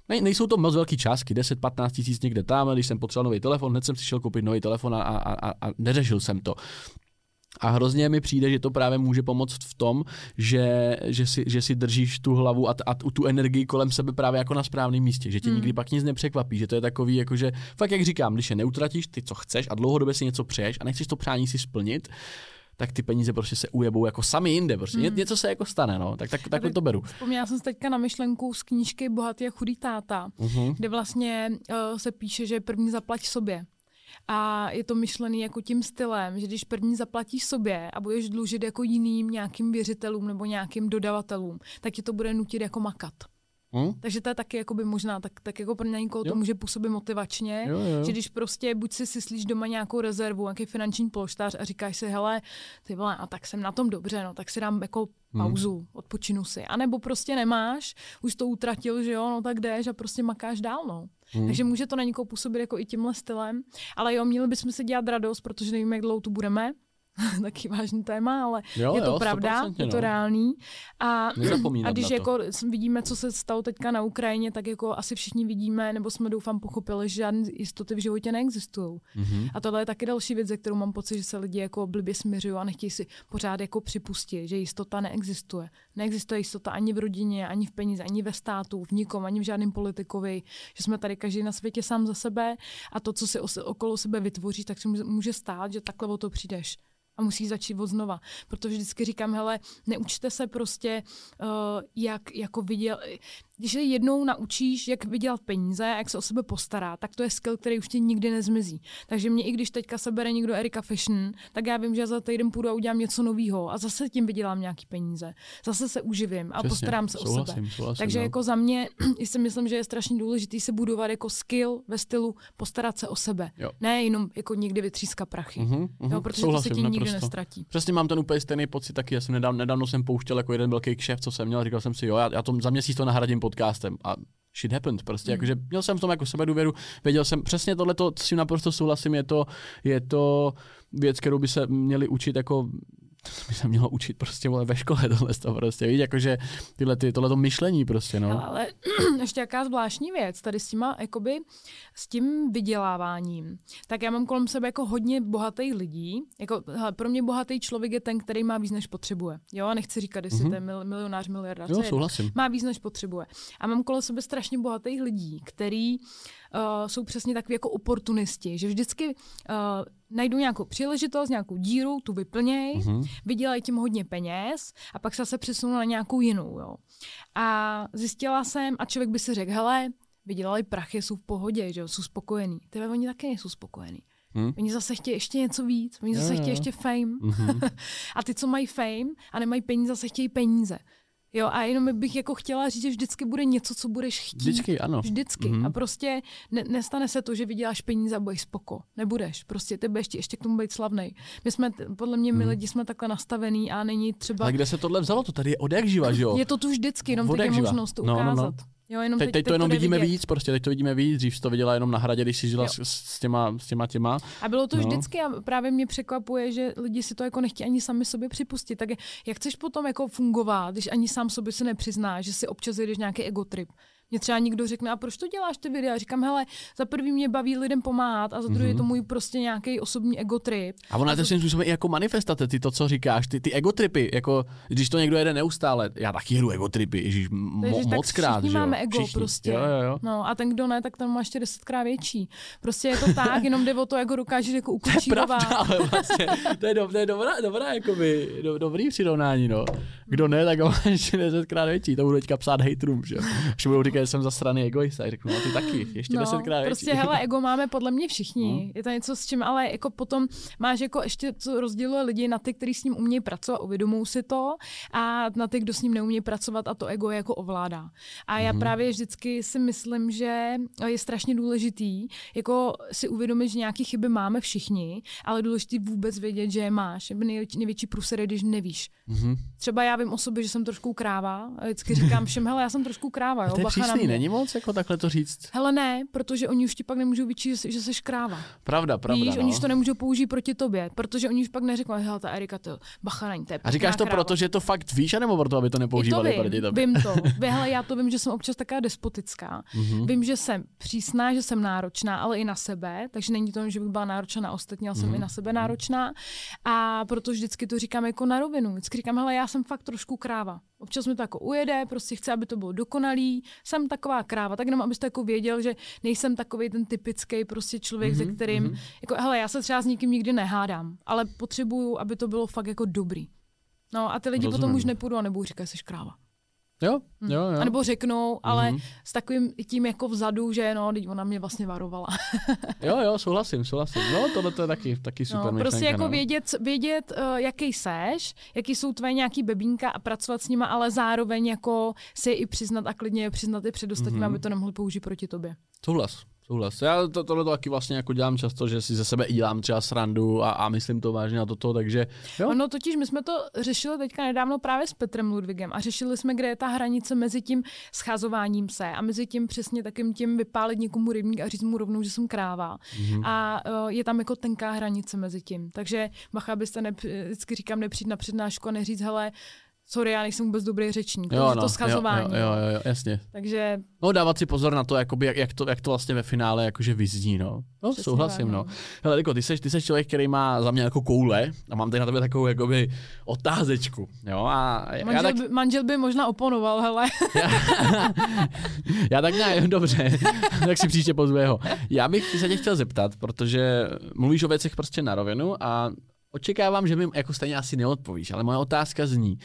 ne, nejsou to moc velký částky, deset patnáct tisíc někde tam, když jsem potřeboval nový telefon, hned jsem si šel koupit nový telefon a, a, a, a neřešil jsem to. A hrozně mi přijde, že to právě může pomoct v tom, že, že, si, že si držíš tu hlavu a, a tu energii kolem sebe právě jako na správném místě, že tě hmm. nikdy pak nic nepřekvapí, že to je takový, jakože, fakt jak říkám, když je neutratíš, ty co chceš a dlouhodobě si něco přeješ a nechceš to přání si splnit, tak ty peníze prostě se ujebou jako sami jinde, prostě hmm. něco se jako stane, no, tak, tak, tak to beru. Vzpomněla jsem se teďka na myšlenku z knížky Bohatý a chudý táta, uh-huh. kde vlastně uh, se píše, že první zaplať sobě. A je to myšlený jako tím stylem, že když první zaplatíš sobě a budeš dlužit jako jiným nějakým věřitelům nebo nějakým dodavatelům, tak ti to bude nutit jako makat. Hmm? Takže to je taky jakoby možná, tak, tak jako pro někoho to může působit motivačně, jo, jo. že když prostě buď si syslíš doma nějakou rezervu, nějaký finanční polštář a říkáš si, hele, ty vole, a tak jsem na tom dobře, no, tak si dám jako pauzu, hmm. odpočinu si. A nebo prostě nemáš, už to utratil, že jo, no tak jdeš a prostě makáš dál, no. Hmm. Takže může to na někoho působit jako i tímhle stylem, ale jo, měli bychom si dělat radost, protože nevíme, jak dlouho tu budeme. Taky vážný téma, ale jo, je to jo, pravda, je to no. reálný. A, a když jako vidíme, co se stalo teďka na Ukrajině, tak jako asi všichni vidíme, nebo jsme doufám pochopili, že žádné jistoty v životě neexistují. Mm-hmm. A tohle je taky další věc, ze kterou mám pocit, že se lidi jako blbě směřují a nechtějí si pořád jako připustit, že jistota neexistuje. Neexistuje jistota ani v rodině, ani v peníze, ani ve státu, v nikom, ani v žádném politikovi, že jsme tady každý na světě sám za sebe a to, co si okolo sebe vytvoří, tak se může stát, že takhle o to přijdeš. A musí začít od znova, protože vždycky říkám, hele, neučte se prostě, uh, jak jako viděl, když se jednou naučíš, jak vydělat peníze, jak se o sebe postará, tak to je skill, který už ti nikdy nezmizí. Takže mě i když teďka sebere někdo Erika Fashion, tak já vím, že já za týden půjdu a udělám něco novýho a zase tím vydělám nějaký peníze. Zase se uživím a přesně, postarám se souhlasím, o sebe. Souhlasím, takže no. jako za mě si myslím, že je strašně důležitý se budovat jako skill ve stylu postarat se o sebe. Jo. Ne jenom jako někdy vytříska prachy. Uh-huh, uh-huh, jo, protože souhlasím, to se ti nikdy nestratí. Přesně mám ten úplně stejný pocit taky. Já jsem nedávno, nedávno jsem pouštěl jako jeden velký kšeft, co jsem měl, říkal jsem si, jo, já, já to za měsíc to nahradím podcastem a shit happened prostě, mm. jakože měl jsem v tom jako sebedůvěru, věděl jsem přesně tohleto, s tím naprosto souhlasím, je to, je to věc, kterou by se měli učit jako, by se mělo učit prostě vole, ve škole tohleto prostě, víš, jakože tyhle, ty, tohleto myšlení prostě, no. Ale ještě jaká zvláštní věc, tady s těma, jakoby, s tím vyděláváním, tak já mám kolem sebe jako hodně bohatých lidí, jako hele, pro mě bohatý člověk je ten, který má víc, než potřebuje, jo, a nechci říkat, jestli mm-hmm. to je mil, milionář, miliardář, jo, souhlasím. Má víc, než potřebuje. A mám kolem sebe strašně bohatých lidí, který uh, jsou přesně takový jako oportunisti, že vždycky uh, najdou nějakou příležitost, nějakou díru, tu vyplněj, mm-hmm. vydělají tím hodně peněz a pak se zase přesunou na nějakou jinou. Jo. A zjistila jsem, a člověk by si řekl, hele, vydělali prachy, jsou v pohodě, že jo, jsou spokojení. Tebe oni taky nejsou spokojení. Hmm? Oni zase chtějí ještě něco víc, oni zase yeah. chtějí ještě fame. Mm-hmm. A ty, co mají fame a nemají peníze, zase chtějí peníze. Jo, a jenom bych jako chtěla říct, že vždycky bude něco, co budeš chtít. Vždycky, ano. Vždycky. Mm-hmm. A prostě ne- nestane se to, že vyděláš peníze a budeš spoko. Nebudeš. Prostě ty budeš ještě k tomu být slavnej. My jsme, podle mě, my mm. lidi jsme takhle nastavení a není třeba... A kde se tohle vzalo? To tady je od jak živa, že jo? Je to tu vždycky, jenom teď je možnost to ukázat. No, no, no. Jo, jenom teď, teď, teď to jenom vidíme vidět. víc, prostě teď to vidíme víc, dřív to viděla jenom na hradě, když si žila s, s, těma, s těma těma. A bylo to no. vždycky a právě mě překvapuje, že lidi si to jako nechtějí ani sami sobě připustit. Tak jak chceš potom jako fungovat, když ani sám sobě si nepřiznáš, že si občas jdeš nějaký egotrip. Mě třeba někdo řekne, a proč to děláš ty videa? Říkám, hele, za prvý mě baví lidem pomáhat a za druhý mm-hmm. je to můj prostě nějaký osobní egotrip. A ona je to svým způsobem i jako manifestace, ty to, co říkáš, ty, ty egotripy, jako když to někdo jede neustále, já taky jedu egotripy, ježiš, mo- tak mockrát. Všichni jo? máme ego všichni. Prostě, jo, jo, jo. No a ten, kdo ne, tak ten má ještě desetkrát větší. Prostě je to tak, jenom jde o to, jak ho dokážeš jako ukočírovat. To je pravda, ale vlastně, to je, do, to je dobrá, dobrá jakoby, do, dobrý přirovnání, no. Kdo ne, tak ho má ještě desetkrát větší, to budu teďka psát hejtrům, že jo. Říkají, že jsem zasraný egoista, a řeknu, ty taky, ještě no, desetkrát větší. Prostě hele, ego máme podle mě všichni. Mm. Je to něco, s čím ale jako potom máš jako ještě, co rozděluje lidi na ty, kteří s ním umějí pracovat, uvědomují si to, a na ty, kdo s ním neumějí pracovat a to ego je jako ovládá. A já mm. právě vždycky si myslím, že je strašně důležitý jako si uvědomit, že nějaké chyby máme všichni, ale důležitý vůbec vědět, že je máš. Největší průser je, když nevíš. Mm. Třeba já vím o sobě, že jsem trošku kráva, a vždycky říkám všem, hele, já jsem trošku kráva, jo. Přísný, není moc jako takhle to říct? Hele ne, protože oni už ti pak nemůžou vyčíst, že seš kráva. Pravda, pravda. Víš, no. Oni už to nemůžou použít proti tobě, protože oni už pak neřeknou, hele, ta Erika, to bacha na ní, to je pěkná. A říkáš to kráva. Proto, že to fakt víš, anebo proto, aby to nepoužívali to vím, proti tobě? Vím to. Hele, já to vím, že jsem občas taková despotická. Mm-hmm. Vím, že jsem přísná, že jsem náročná, ale i na sebe, takže není to, že bych byla náročná na ostatní, ale mm-hmm. jsem i na sebe náročná. A proto vždycky to říkám jako na rovinu. Vždycky říkám, hele, já jsem fakt trošku kráva. Občas mi to jako ujede, prostě chci, aby to bylo dokonalý. Jsem taková kráva, tak jenom abyste jako věděl, že nejsem takový ten typický prostě člověk, mm-hmm, se kterým, mm-hmm. jako hele, já se třeba s nikým nikdy nehádám, ale potřebuju, aby to bylo fakt jako dobrý. No a ty lidi Rozumím. Potom už nepůjdu a nebudou říkat, jsi kráva. Jo, mm. jo, jo. A nebo řeknou, ale mm-hmm. s takovým tím jako vzadu, že no, teď ona mě vlastně varovala. jo, jo, souhlasím, souhlasím. No, tohle to je taky, taky super no, myšlenka. Prostě jako no. vědět, vědět uh, jaký seš, jaký jsou tvoje nějaký bebínka a pracovat s nima, ale zároveň jako si je i přiznat a klidně je přiznat i před ostatními, mm-hmm. aby to nemohli použít proti tobě. Souhlas. Souhlas. Já to, tohle to taky vlastně jako dělám často, že si ze sebe i dělám třeba srandu a, a myslím to vážně na toto, takže jo. No totiž my jsme to řešili teďka nedávno právě s Petrem Ludvigem a řešili jsme, kde je ta hranice mezi tím schazováním se a mezi tím přesně takým tím vypálit někomu rybník a říct mu rovnou, že jsem kráva. Mm-hmm. A uh, je tam jako tenká hranice mezi tím. Takže bacha, byste ne, vždycky říkám, nepřijít na přednášku a neříct, hele, sorry, já nejsem vůbec dobrý řečník, jo, no, to schazování. Jo, jo, jo, jasně. Takže... No dávat si pozor na to, jakoby, jak, jak, to jak to vlastně ve finále jakože vyzní, no. No, přesně souhlasím, vám, no. Hele, Eriko, ty seš, ty seš člověk, který má za mě jako koule a mám tady na tebe takovou jakoby otázečku, jo. A manžel, já tak... by, manžel by možná oponoval, hele. já, já tak ne, dobře, tak si příště pozvu jeho. Já bych se tě chtěl zeptat, protože mluvíš o věcech prostě na rovinu a očekávám, že mi jako stejně asi neodpovíš, ale moje otázka zní,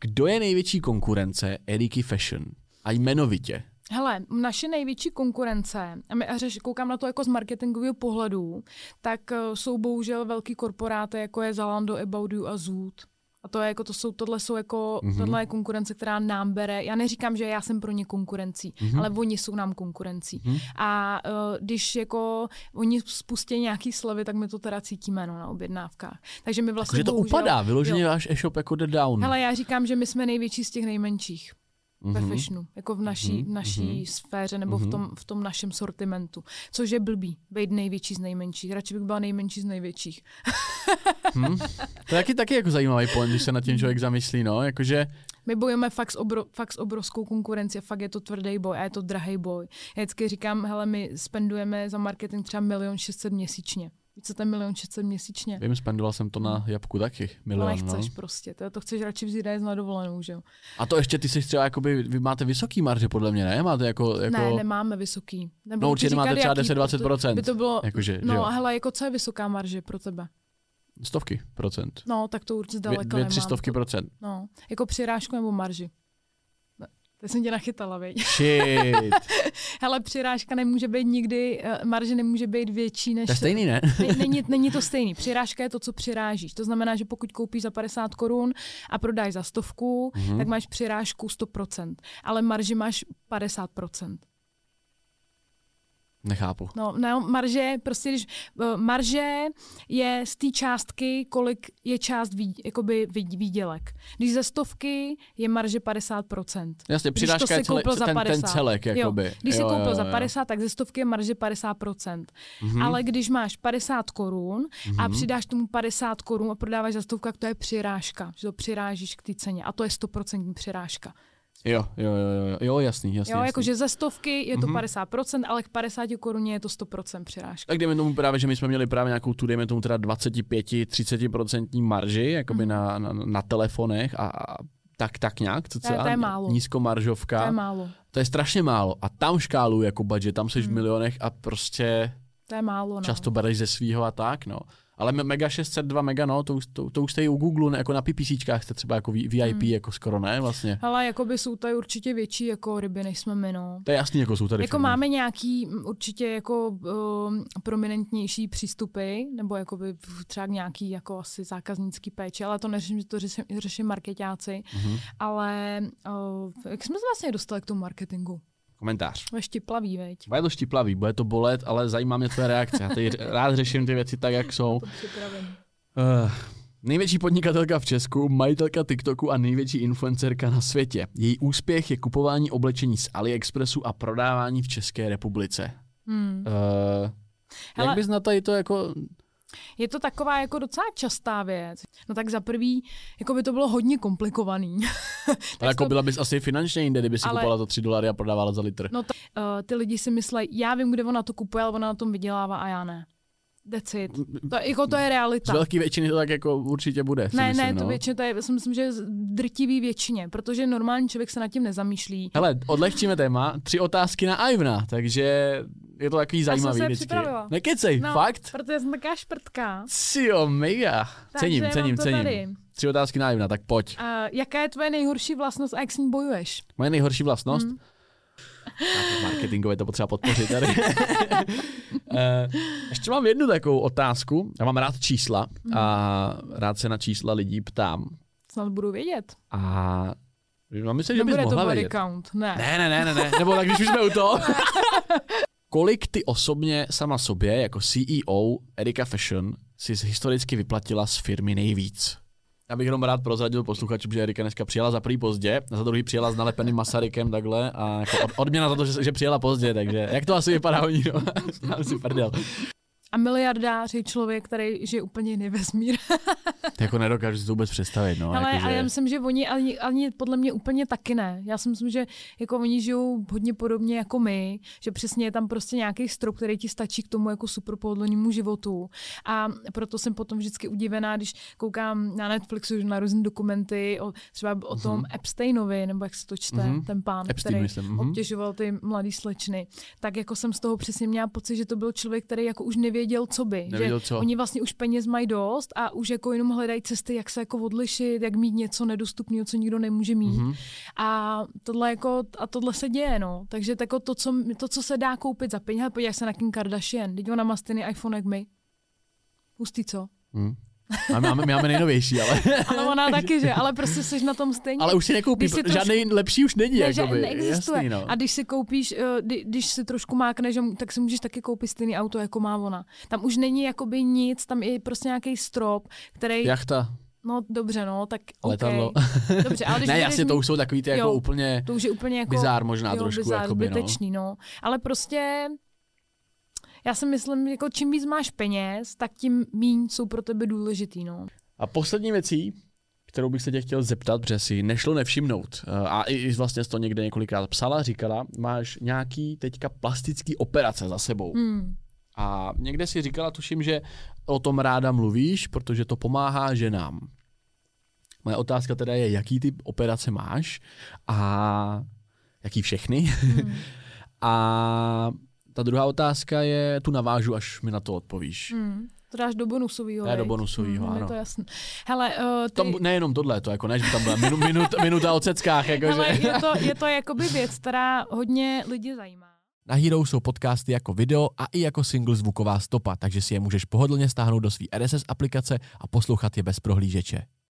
kdo je největší konkurence Eriky Fashion a jmenovitě? Hele, naše největší konkurence, a my řeš, koukám na to jako z marketingového pohledu, tak jsou bohužel velký korporáty, jako je Zalando, About You a Zoot. A to je jako to jsou tohle jsou jako mm-hmm. tohle je konkurence, která nám bere. Já neříkám, že já jsem pro ně konkurencí, mm-hmm. ale oni jsou nám konkurencí. Mm-hmm. A uh, když jako oni spustí nějaký slevy, tak my to teda cítíme no, na objednávkách. Takže my vlastně to bohužel, upadá, vyloženě váš e-shop jako the down. Hele, já říkám, že my jsme největší z těch nejmenších. Ve mm-hmm. fashionu, jako v naší, v naší mm-hmm. sféře nebo mm-hmm. v, tom, v tom našem sortimentu. Což je blbý, být největší z nejmenších. Radši bych byla nejmenší z největších. hmm. To je taky, taky jako zajímavý point, když se nad tím člověk zamyslí, no, jakože... My bojujeme fakt s, obro, fakt s obrovskou konkurenci a fakt je to tvrdý boj a je to drahej boj. Já vždycky říkám, hele, my spendujeme za marketing třeba milion šestset měsíčně. Více ten milion šestset měsíčně. Vím, spendoval jsem to na Jabku taky. Milion, no nechceš no. prostě, to, to chceš radši vzít na dovolenou, že jo. A to ještě ty jsi třeba, jakoby, vy máte vysoký marže podle mě, ne? Máte jako, jako... Ne, nemáme vysoký. Nebudu no určitě máte třeba deset až dvacet procent. By to bylo, jakože, no a hele, jako co je vysoká marže pro tebe? Stovky procent. No, tak to určitě daleko nemám. Dvě, tři stovky procent. No, jako přirážku nebo marži. To jsem tě nachytala, viď? Shit. Hele, přirážka nemůže být nikdy, marže nemůže být větší než... To je stejný, ne? není, není to stejný. Přirážka je to, co přirážíš. To znamená, že pokud koupíš za padesát korun a prodáš za stovku, mm-hmm. tak máš přirážku sto procent. Ale marži máš padesát procent. Nechápu. No, no, marže, prostě když, marže je z té částky, kolik je část vý, jakoby výdělek. Když ze stovky je marže padesát procent. Jasně, přidáška je celý, ten, ten celek. Jakoby. Jo, když jo, si koupil jo, za padesát, jo. tak ze stovky je marže padesát procent. Mm-hmm. Ale když máš padesát korun a mm-hmm. přidáš tomu padesát korun a prodáváš za stovku, tak to je přirážka. Že to přirážíš k té ceně a to je sto procent přirážka. Jo, jo, jo, jo, jasný, jasný. Jo, jakože ze stovky je to mm-hmm. padesát procent, ale k padesáti koruně je to sto procent přirážka. Tak dejme tomu právě, že my jsme měli právě nějakou tu, dejme tomu teda dvacet pět až třicet procent marži, jakoby mm-hmm. na, na, na telefonech a, a tak, tak nějak, co celá, to je málo. Nízkomaržovka. To je málo. To je strašně málo a tam škálu jako budget, tam jsi mm. v milionech a prostě to je málo, no. Často bereš ze svýho a tak, no. Ale mega šest set dva mega, no, to, to, to už jste i u Google, ne, jako na PPCčkách jste třeba jako V I P, hmm. jako skoro, ne, vlastně. Hele, jakoby jsou tady určitě větší jako ryby, než jsme my, no. To je jasný, jako jsou tady. Jako firmy. Máme nějaký určitě jako um, prominentnější přístupy, nebo jakoby třeba nějaký jako asi zákaznický péče, ale to neřeším, že to řeším, řeším marketáci, hmm. ale uh, jak jsme se vlastně dostali k tomu marketingu? Komentář. Bude štiplavý, veď. Bude to štiplavý, bude to bolet, ale zajímá mě tvoje reakce. Já tady rád řeším ty věci tak, jak jsou. Uh, největší podnikatelka v Česku, majitelka TikToku a největší influencerka na světě. Její úspěch je kupování oblečení z AliExpressu a prodávání v České republice. Hmm. Uh, Hele, jak bys na tady to jako... Je to taková jako docela častá věc. No tak za prvý, jako by to bylo hodně komplikovaný. Ale jako to... byla bys asi finančně jinde, kdyby si ale... kupovala za tři dolary a prodávala za litr. No to, uh, ty lidi si myslej, já vím, kde ona to kupuje, ale ona na tom vydělává a já ne. That's it. To, jako to je realita. Z velký většiny to tak jako určitě bude. Ne, myslím, ne, to no. většině to je, já si myslím, že drtivý většině, protože normální člověk se nad tím nezamýšlí. Hele, odlehčíme téma, tři otázky na Ivana, takže je to takový zajímavý vždycky. Nekecej, no, fakt? Protože jsem taká šprtka. Jo, mega. Cením, takže cením, cením. Tady. Tři otázky na Ivana, tak pojď. Uh, jaká je tvoje nejhorší vlastnost a jak s ní bojuješ? Moje nejhorší vlastnost? Hmm. Marketingové to potřeba podpořit tady. uh, ještě mám jednu takovou otázku. Já mám rád čísla a rád se na čísla lidí ptám. Snad budu vědět. A myslím, že bys mohla to vědět. Count, ne. ne, ne, ne, ne, ne. Nebo tak když už jsme u toho. Kolik ty osobně sama sobě jako C E O Erika Fashion si historicky vyplatila z firmy nejvíc? Já bych jenom rád prozradil posluchačům, že Erika dneska přijela za prvý pozdě, za druhý přijela s nalepeným Masarykem takhle a jako od, odměna za to, že, že přijela pozdě, takže jak to asi vypadá oni, no? Já si prdel. A miliardář je člověk, který žije úplně jiný vesmír. Jako nedokážu si to vůbec představit, no. Ale jako, že... já myslím, že oni ani, ani podle mě úplně taky ne. Já si myslím, že jako oni žijou hodně podobně jako my, že přesně je tam prostě nějaký strop, který ti stačí k tomu jako super pohodlnému životu. A proto jsem potom vždycky udivená, když koukám na Netflixu na různé dokumenty, o, třeba o tom mm-hmm. Epsteinovi, nebo jak se to čte, mm-hmm. ten pán, Epstein, který myslím. obtěžoval ty mladý slečny. Tak jako jsem z toho přesně měla pocit, že to byl člověk, který jako už nevěděl, Věděl, co by. Nevěděl, že co. Oni vlastně už peněz mají dost a už jako jenom hledají cesty, jak se jako odlišit, jak mít něco nedostupného, co nikdo nemůže mít. Mm-hmm. A, tohle jako, a tohle se děje, no. Takže tako to, co, to, co se dá koupit za peníze, podívej se na Kim Kardashian. Teď ona má stejný iPhone jak my. Hustý, co? Mm. A my máme, my máme nejnovější, ale... ale ona taky, že? Ale prostě jsi na tom stejně. Ale už si nekoupíš, si trošku... žádnej lepší už není, ne, jakoby. Neexistuje. Jasný, no. A když si koupíš, kdy, když si trošku mákneš, tak si můžeš taky koupit stejný auto, jako má ona. Tam už není jakoby nic, tam je prostě nějaký strop, který... Jachta. No dobře, no, tak letadlo. Okay. Dobře, ale když ne, jasně, mít... to už jsou takový ty jako jo, úplně, to už je úplně jako, bizár možná jo, trošku, bizár, jakoby, zbytečný, no. no. Ale prostě... Já si myslím, jako čím víc máš peněz, tak tím míň jsou pro tebe důležitý, no. A poslední věcí, kterou bych se tě chtěl zeptat, protože si nešlo nevšimnout, a i vlastně to někde několikrát psala, říkala, máš nějaký teďka plastický operace za sebou. Hmm. A někde si říkala, tuším, že o tom ráda mluvíš, protože to pomáhá ženám. Moje otázka teda je, jaký ty operace máš a jaký všechny. Hmm. a... Ta druhá otázka je, tu navážu, až mi na to odpovíš. Mm, to dáš do bonusovýho. Ne, do bonusovýho, mm, ano. Je to jasné. Hele, uh, ty... Tam, nejenom tohle, to jako, ne, že tam byla minu, minut, minuta o ceckách. Jako, hele, že... je to, je to jakoby věc, která hodně lidi zajímá. Na Hero jsou podcasty jako video a i jako single zvuková stopa, takže si je můžeš pohodlně stáhnout do svý R S S aplikace a poslouchat je bez prohlížeče.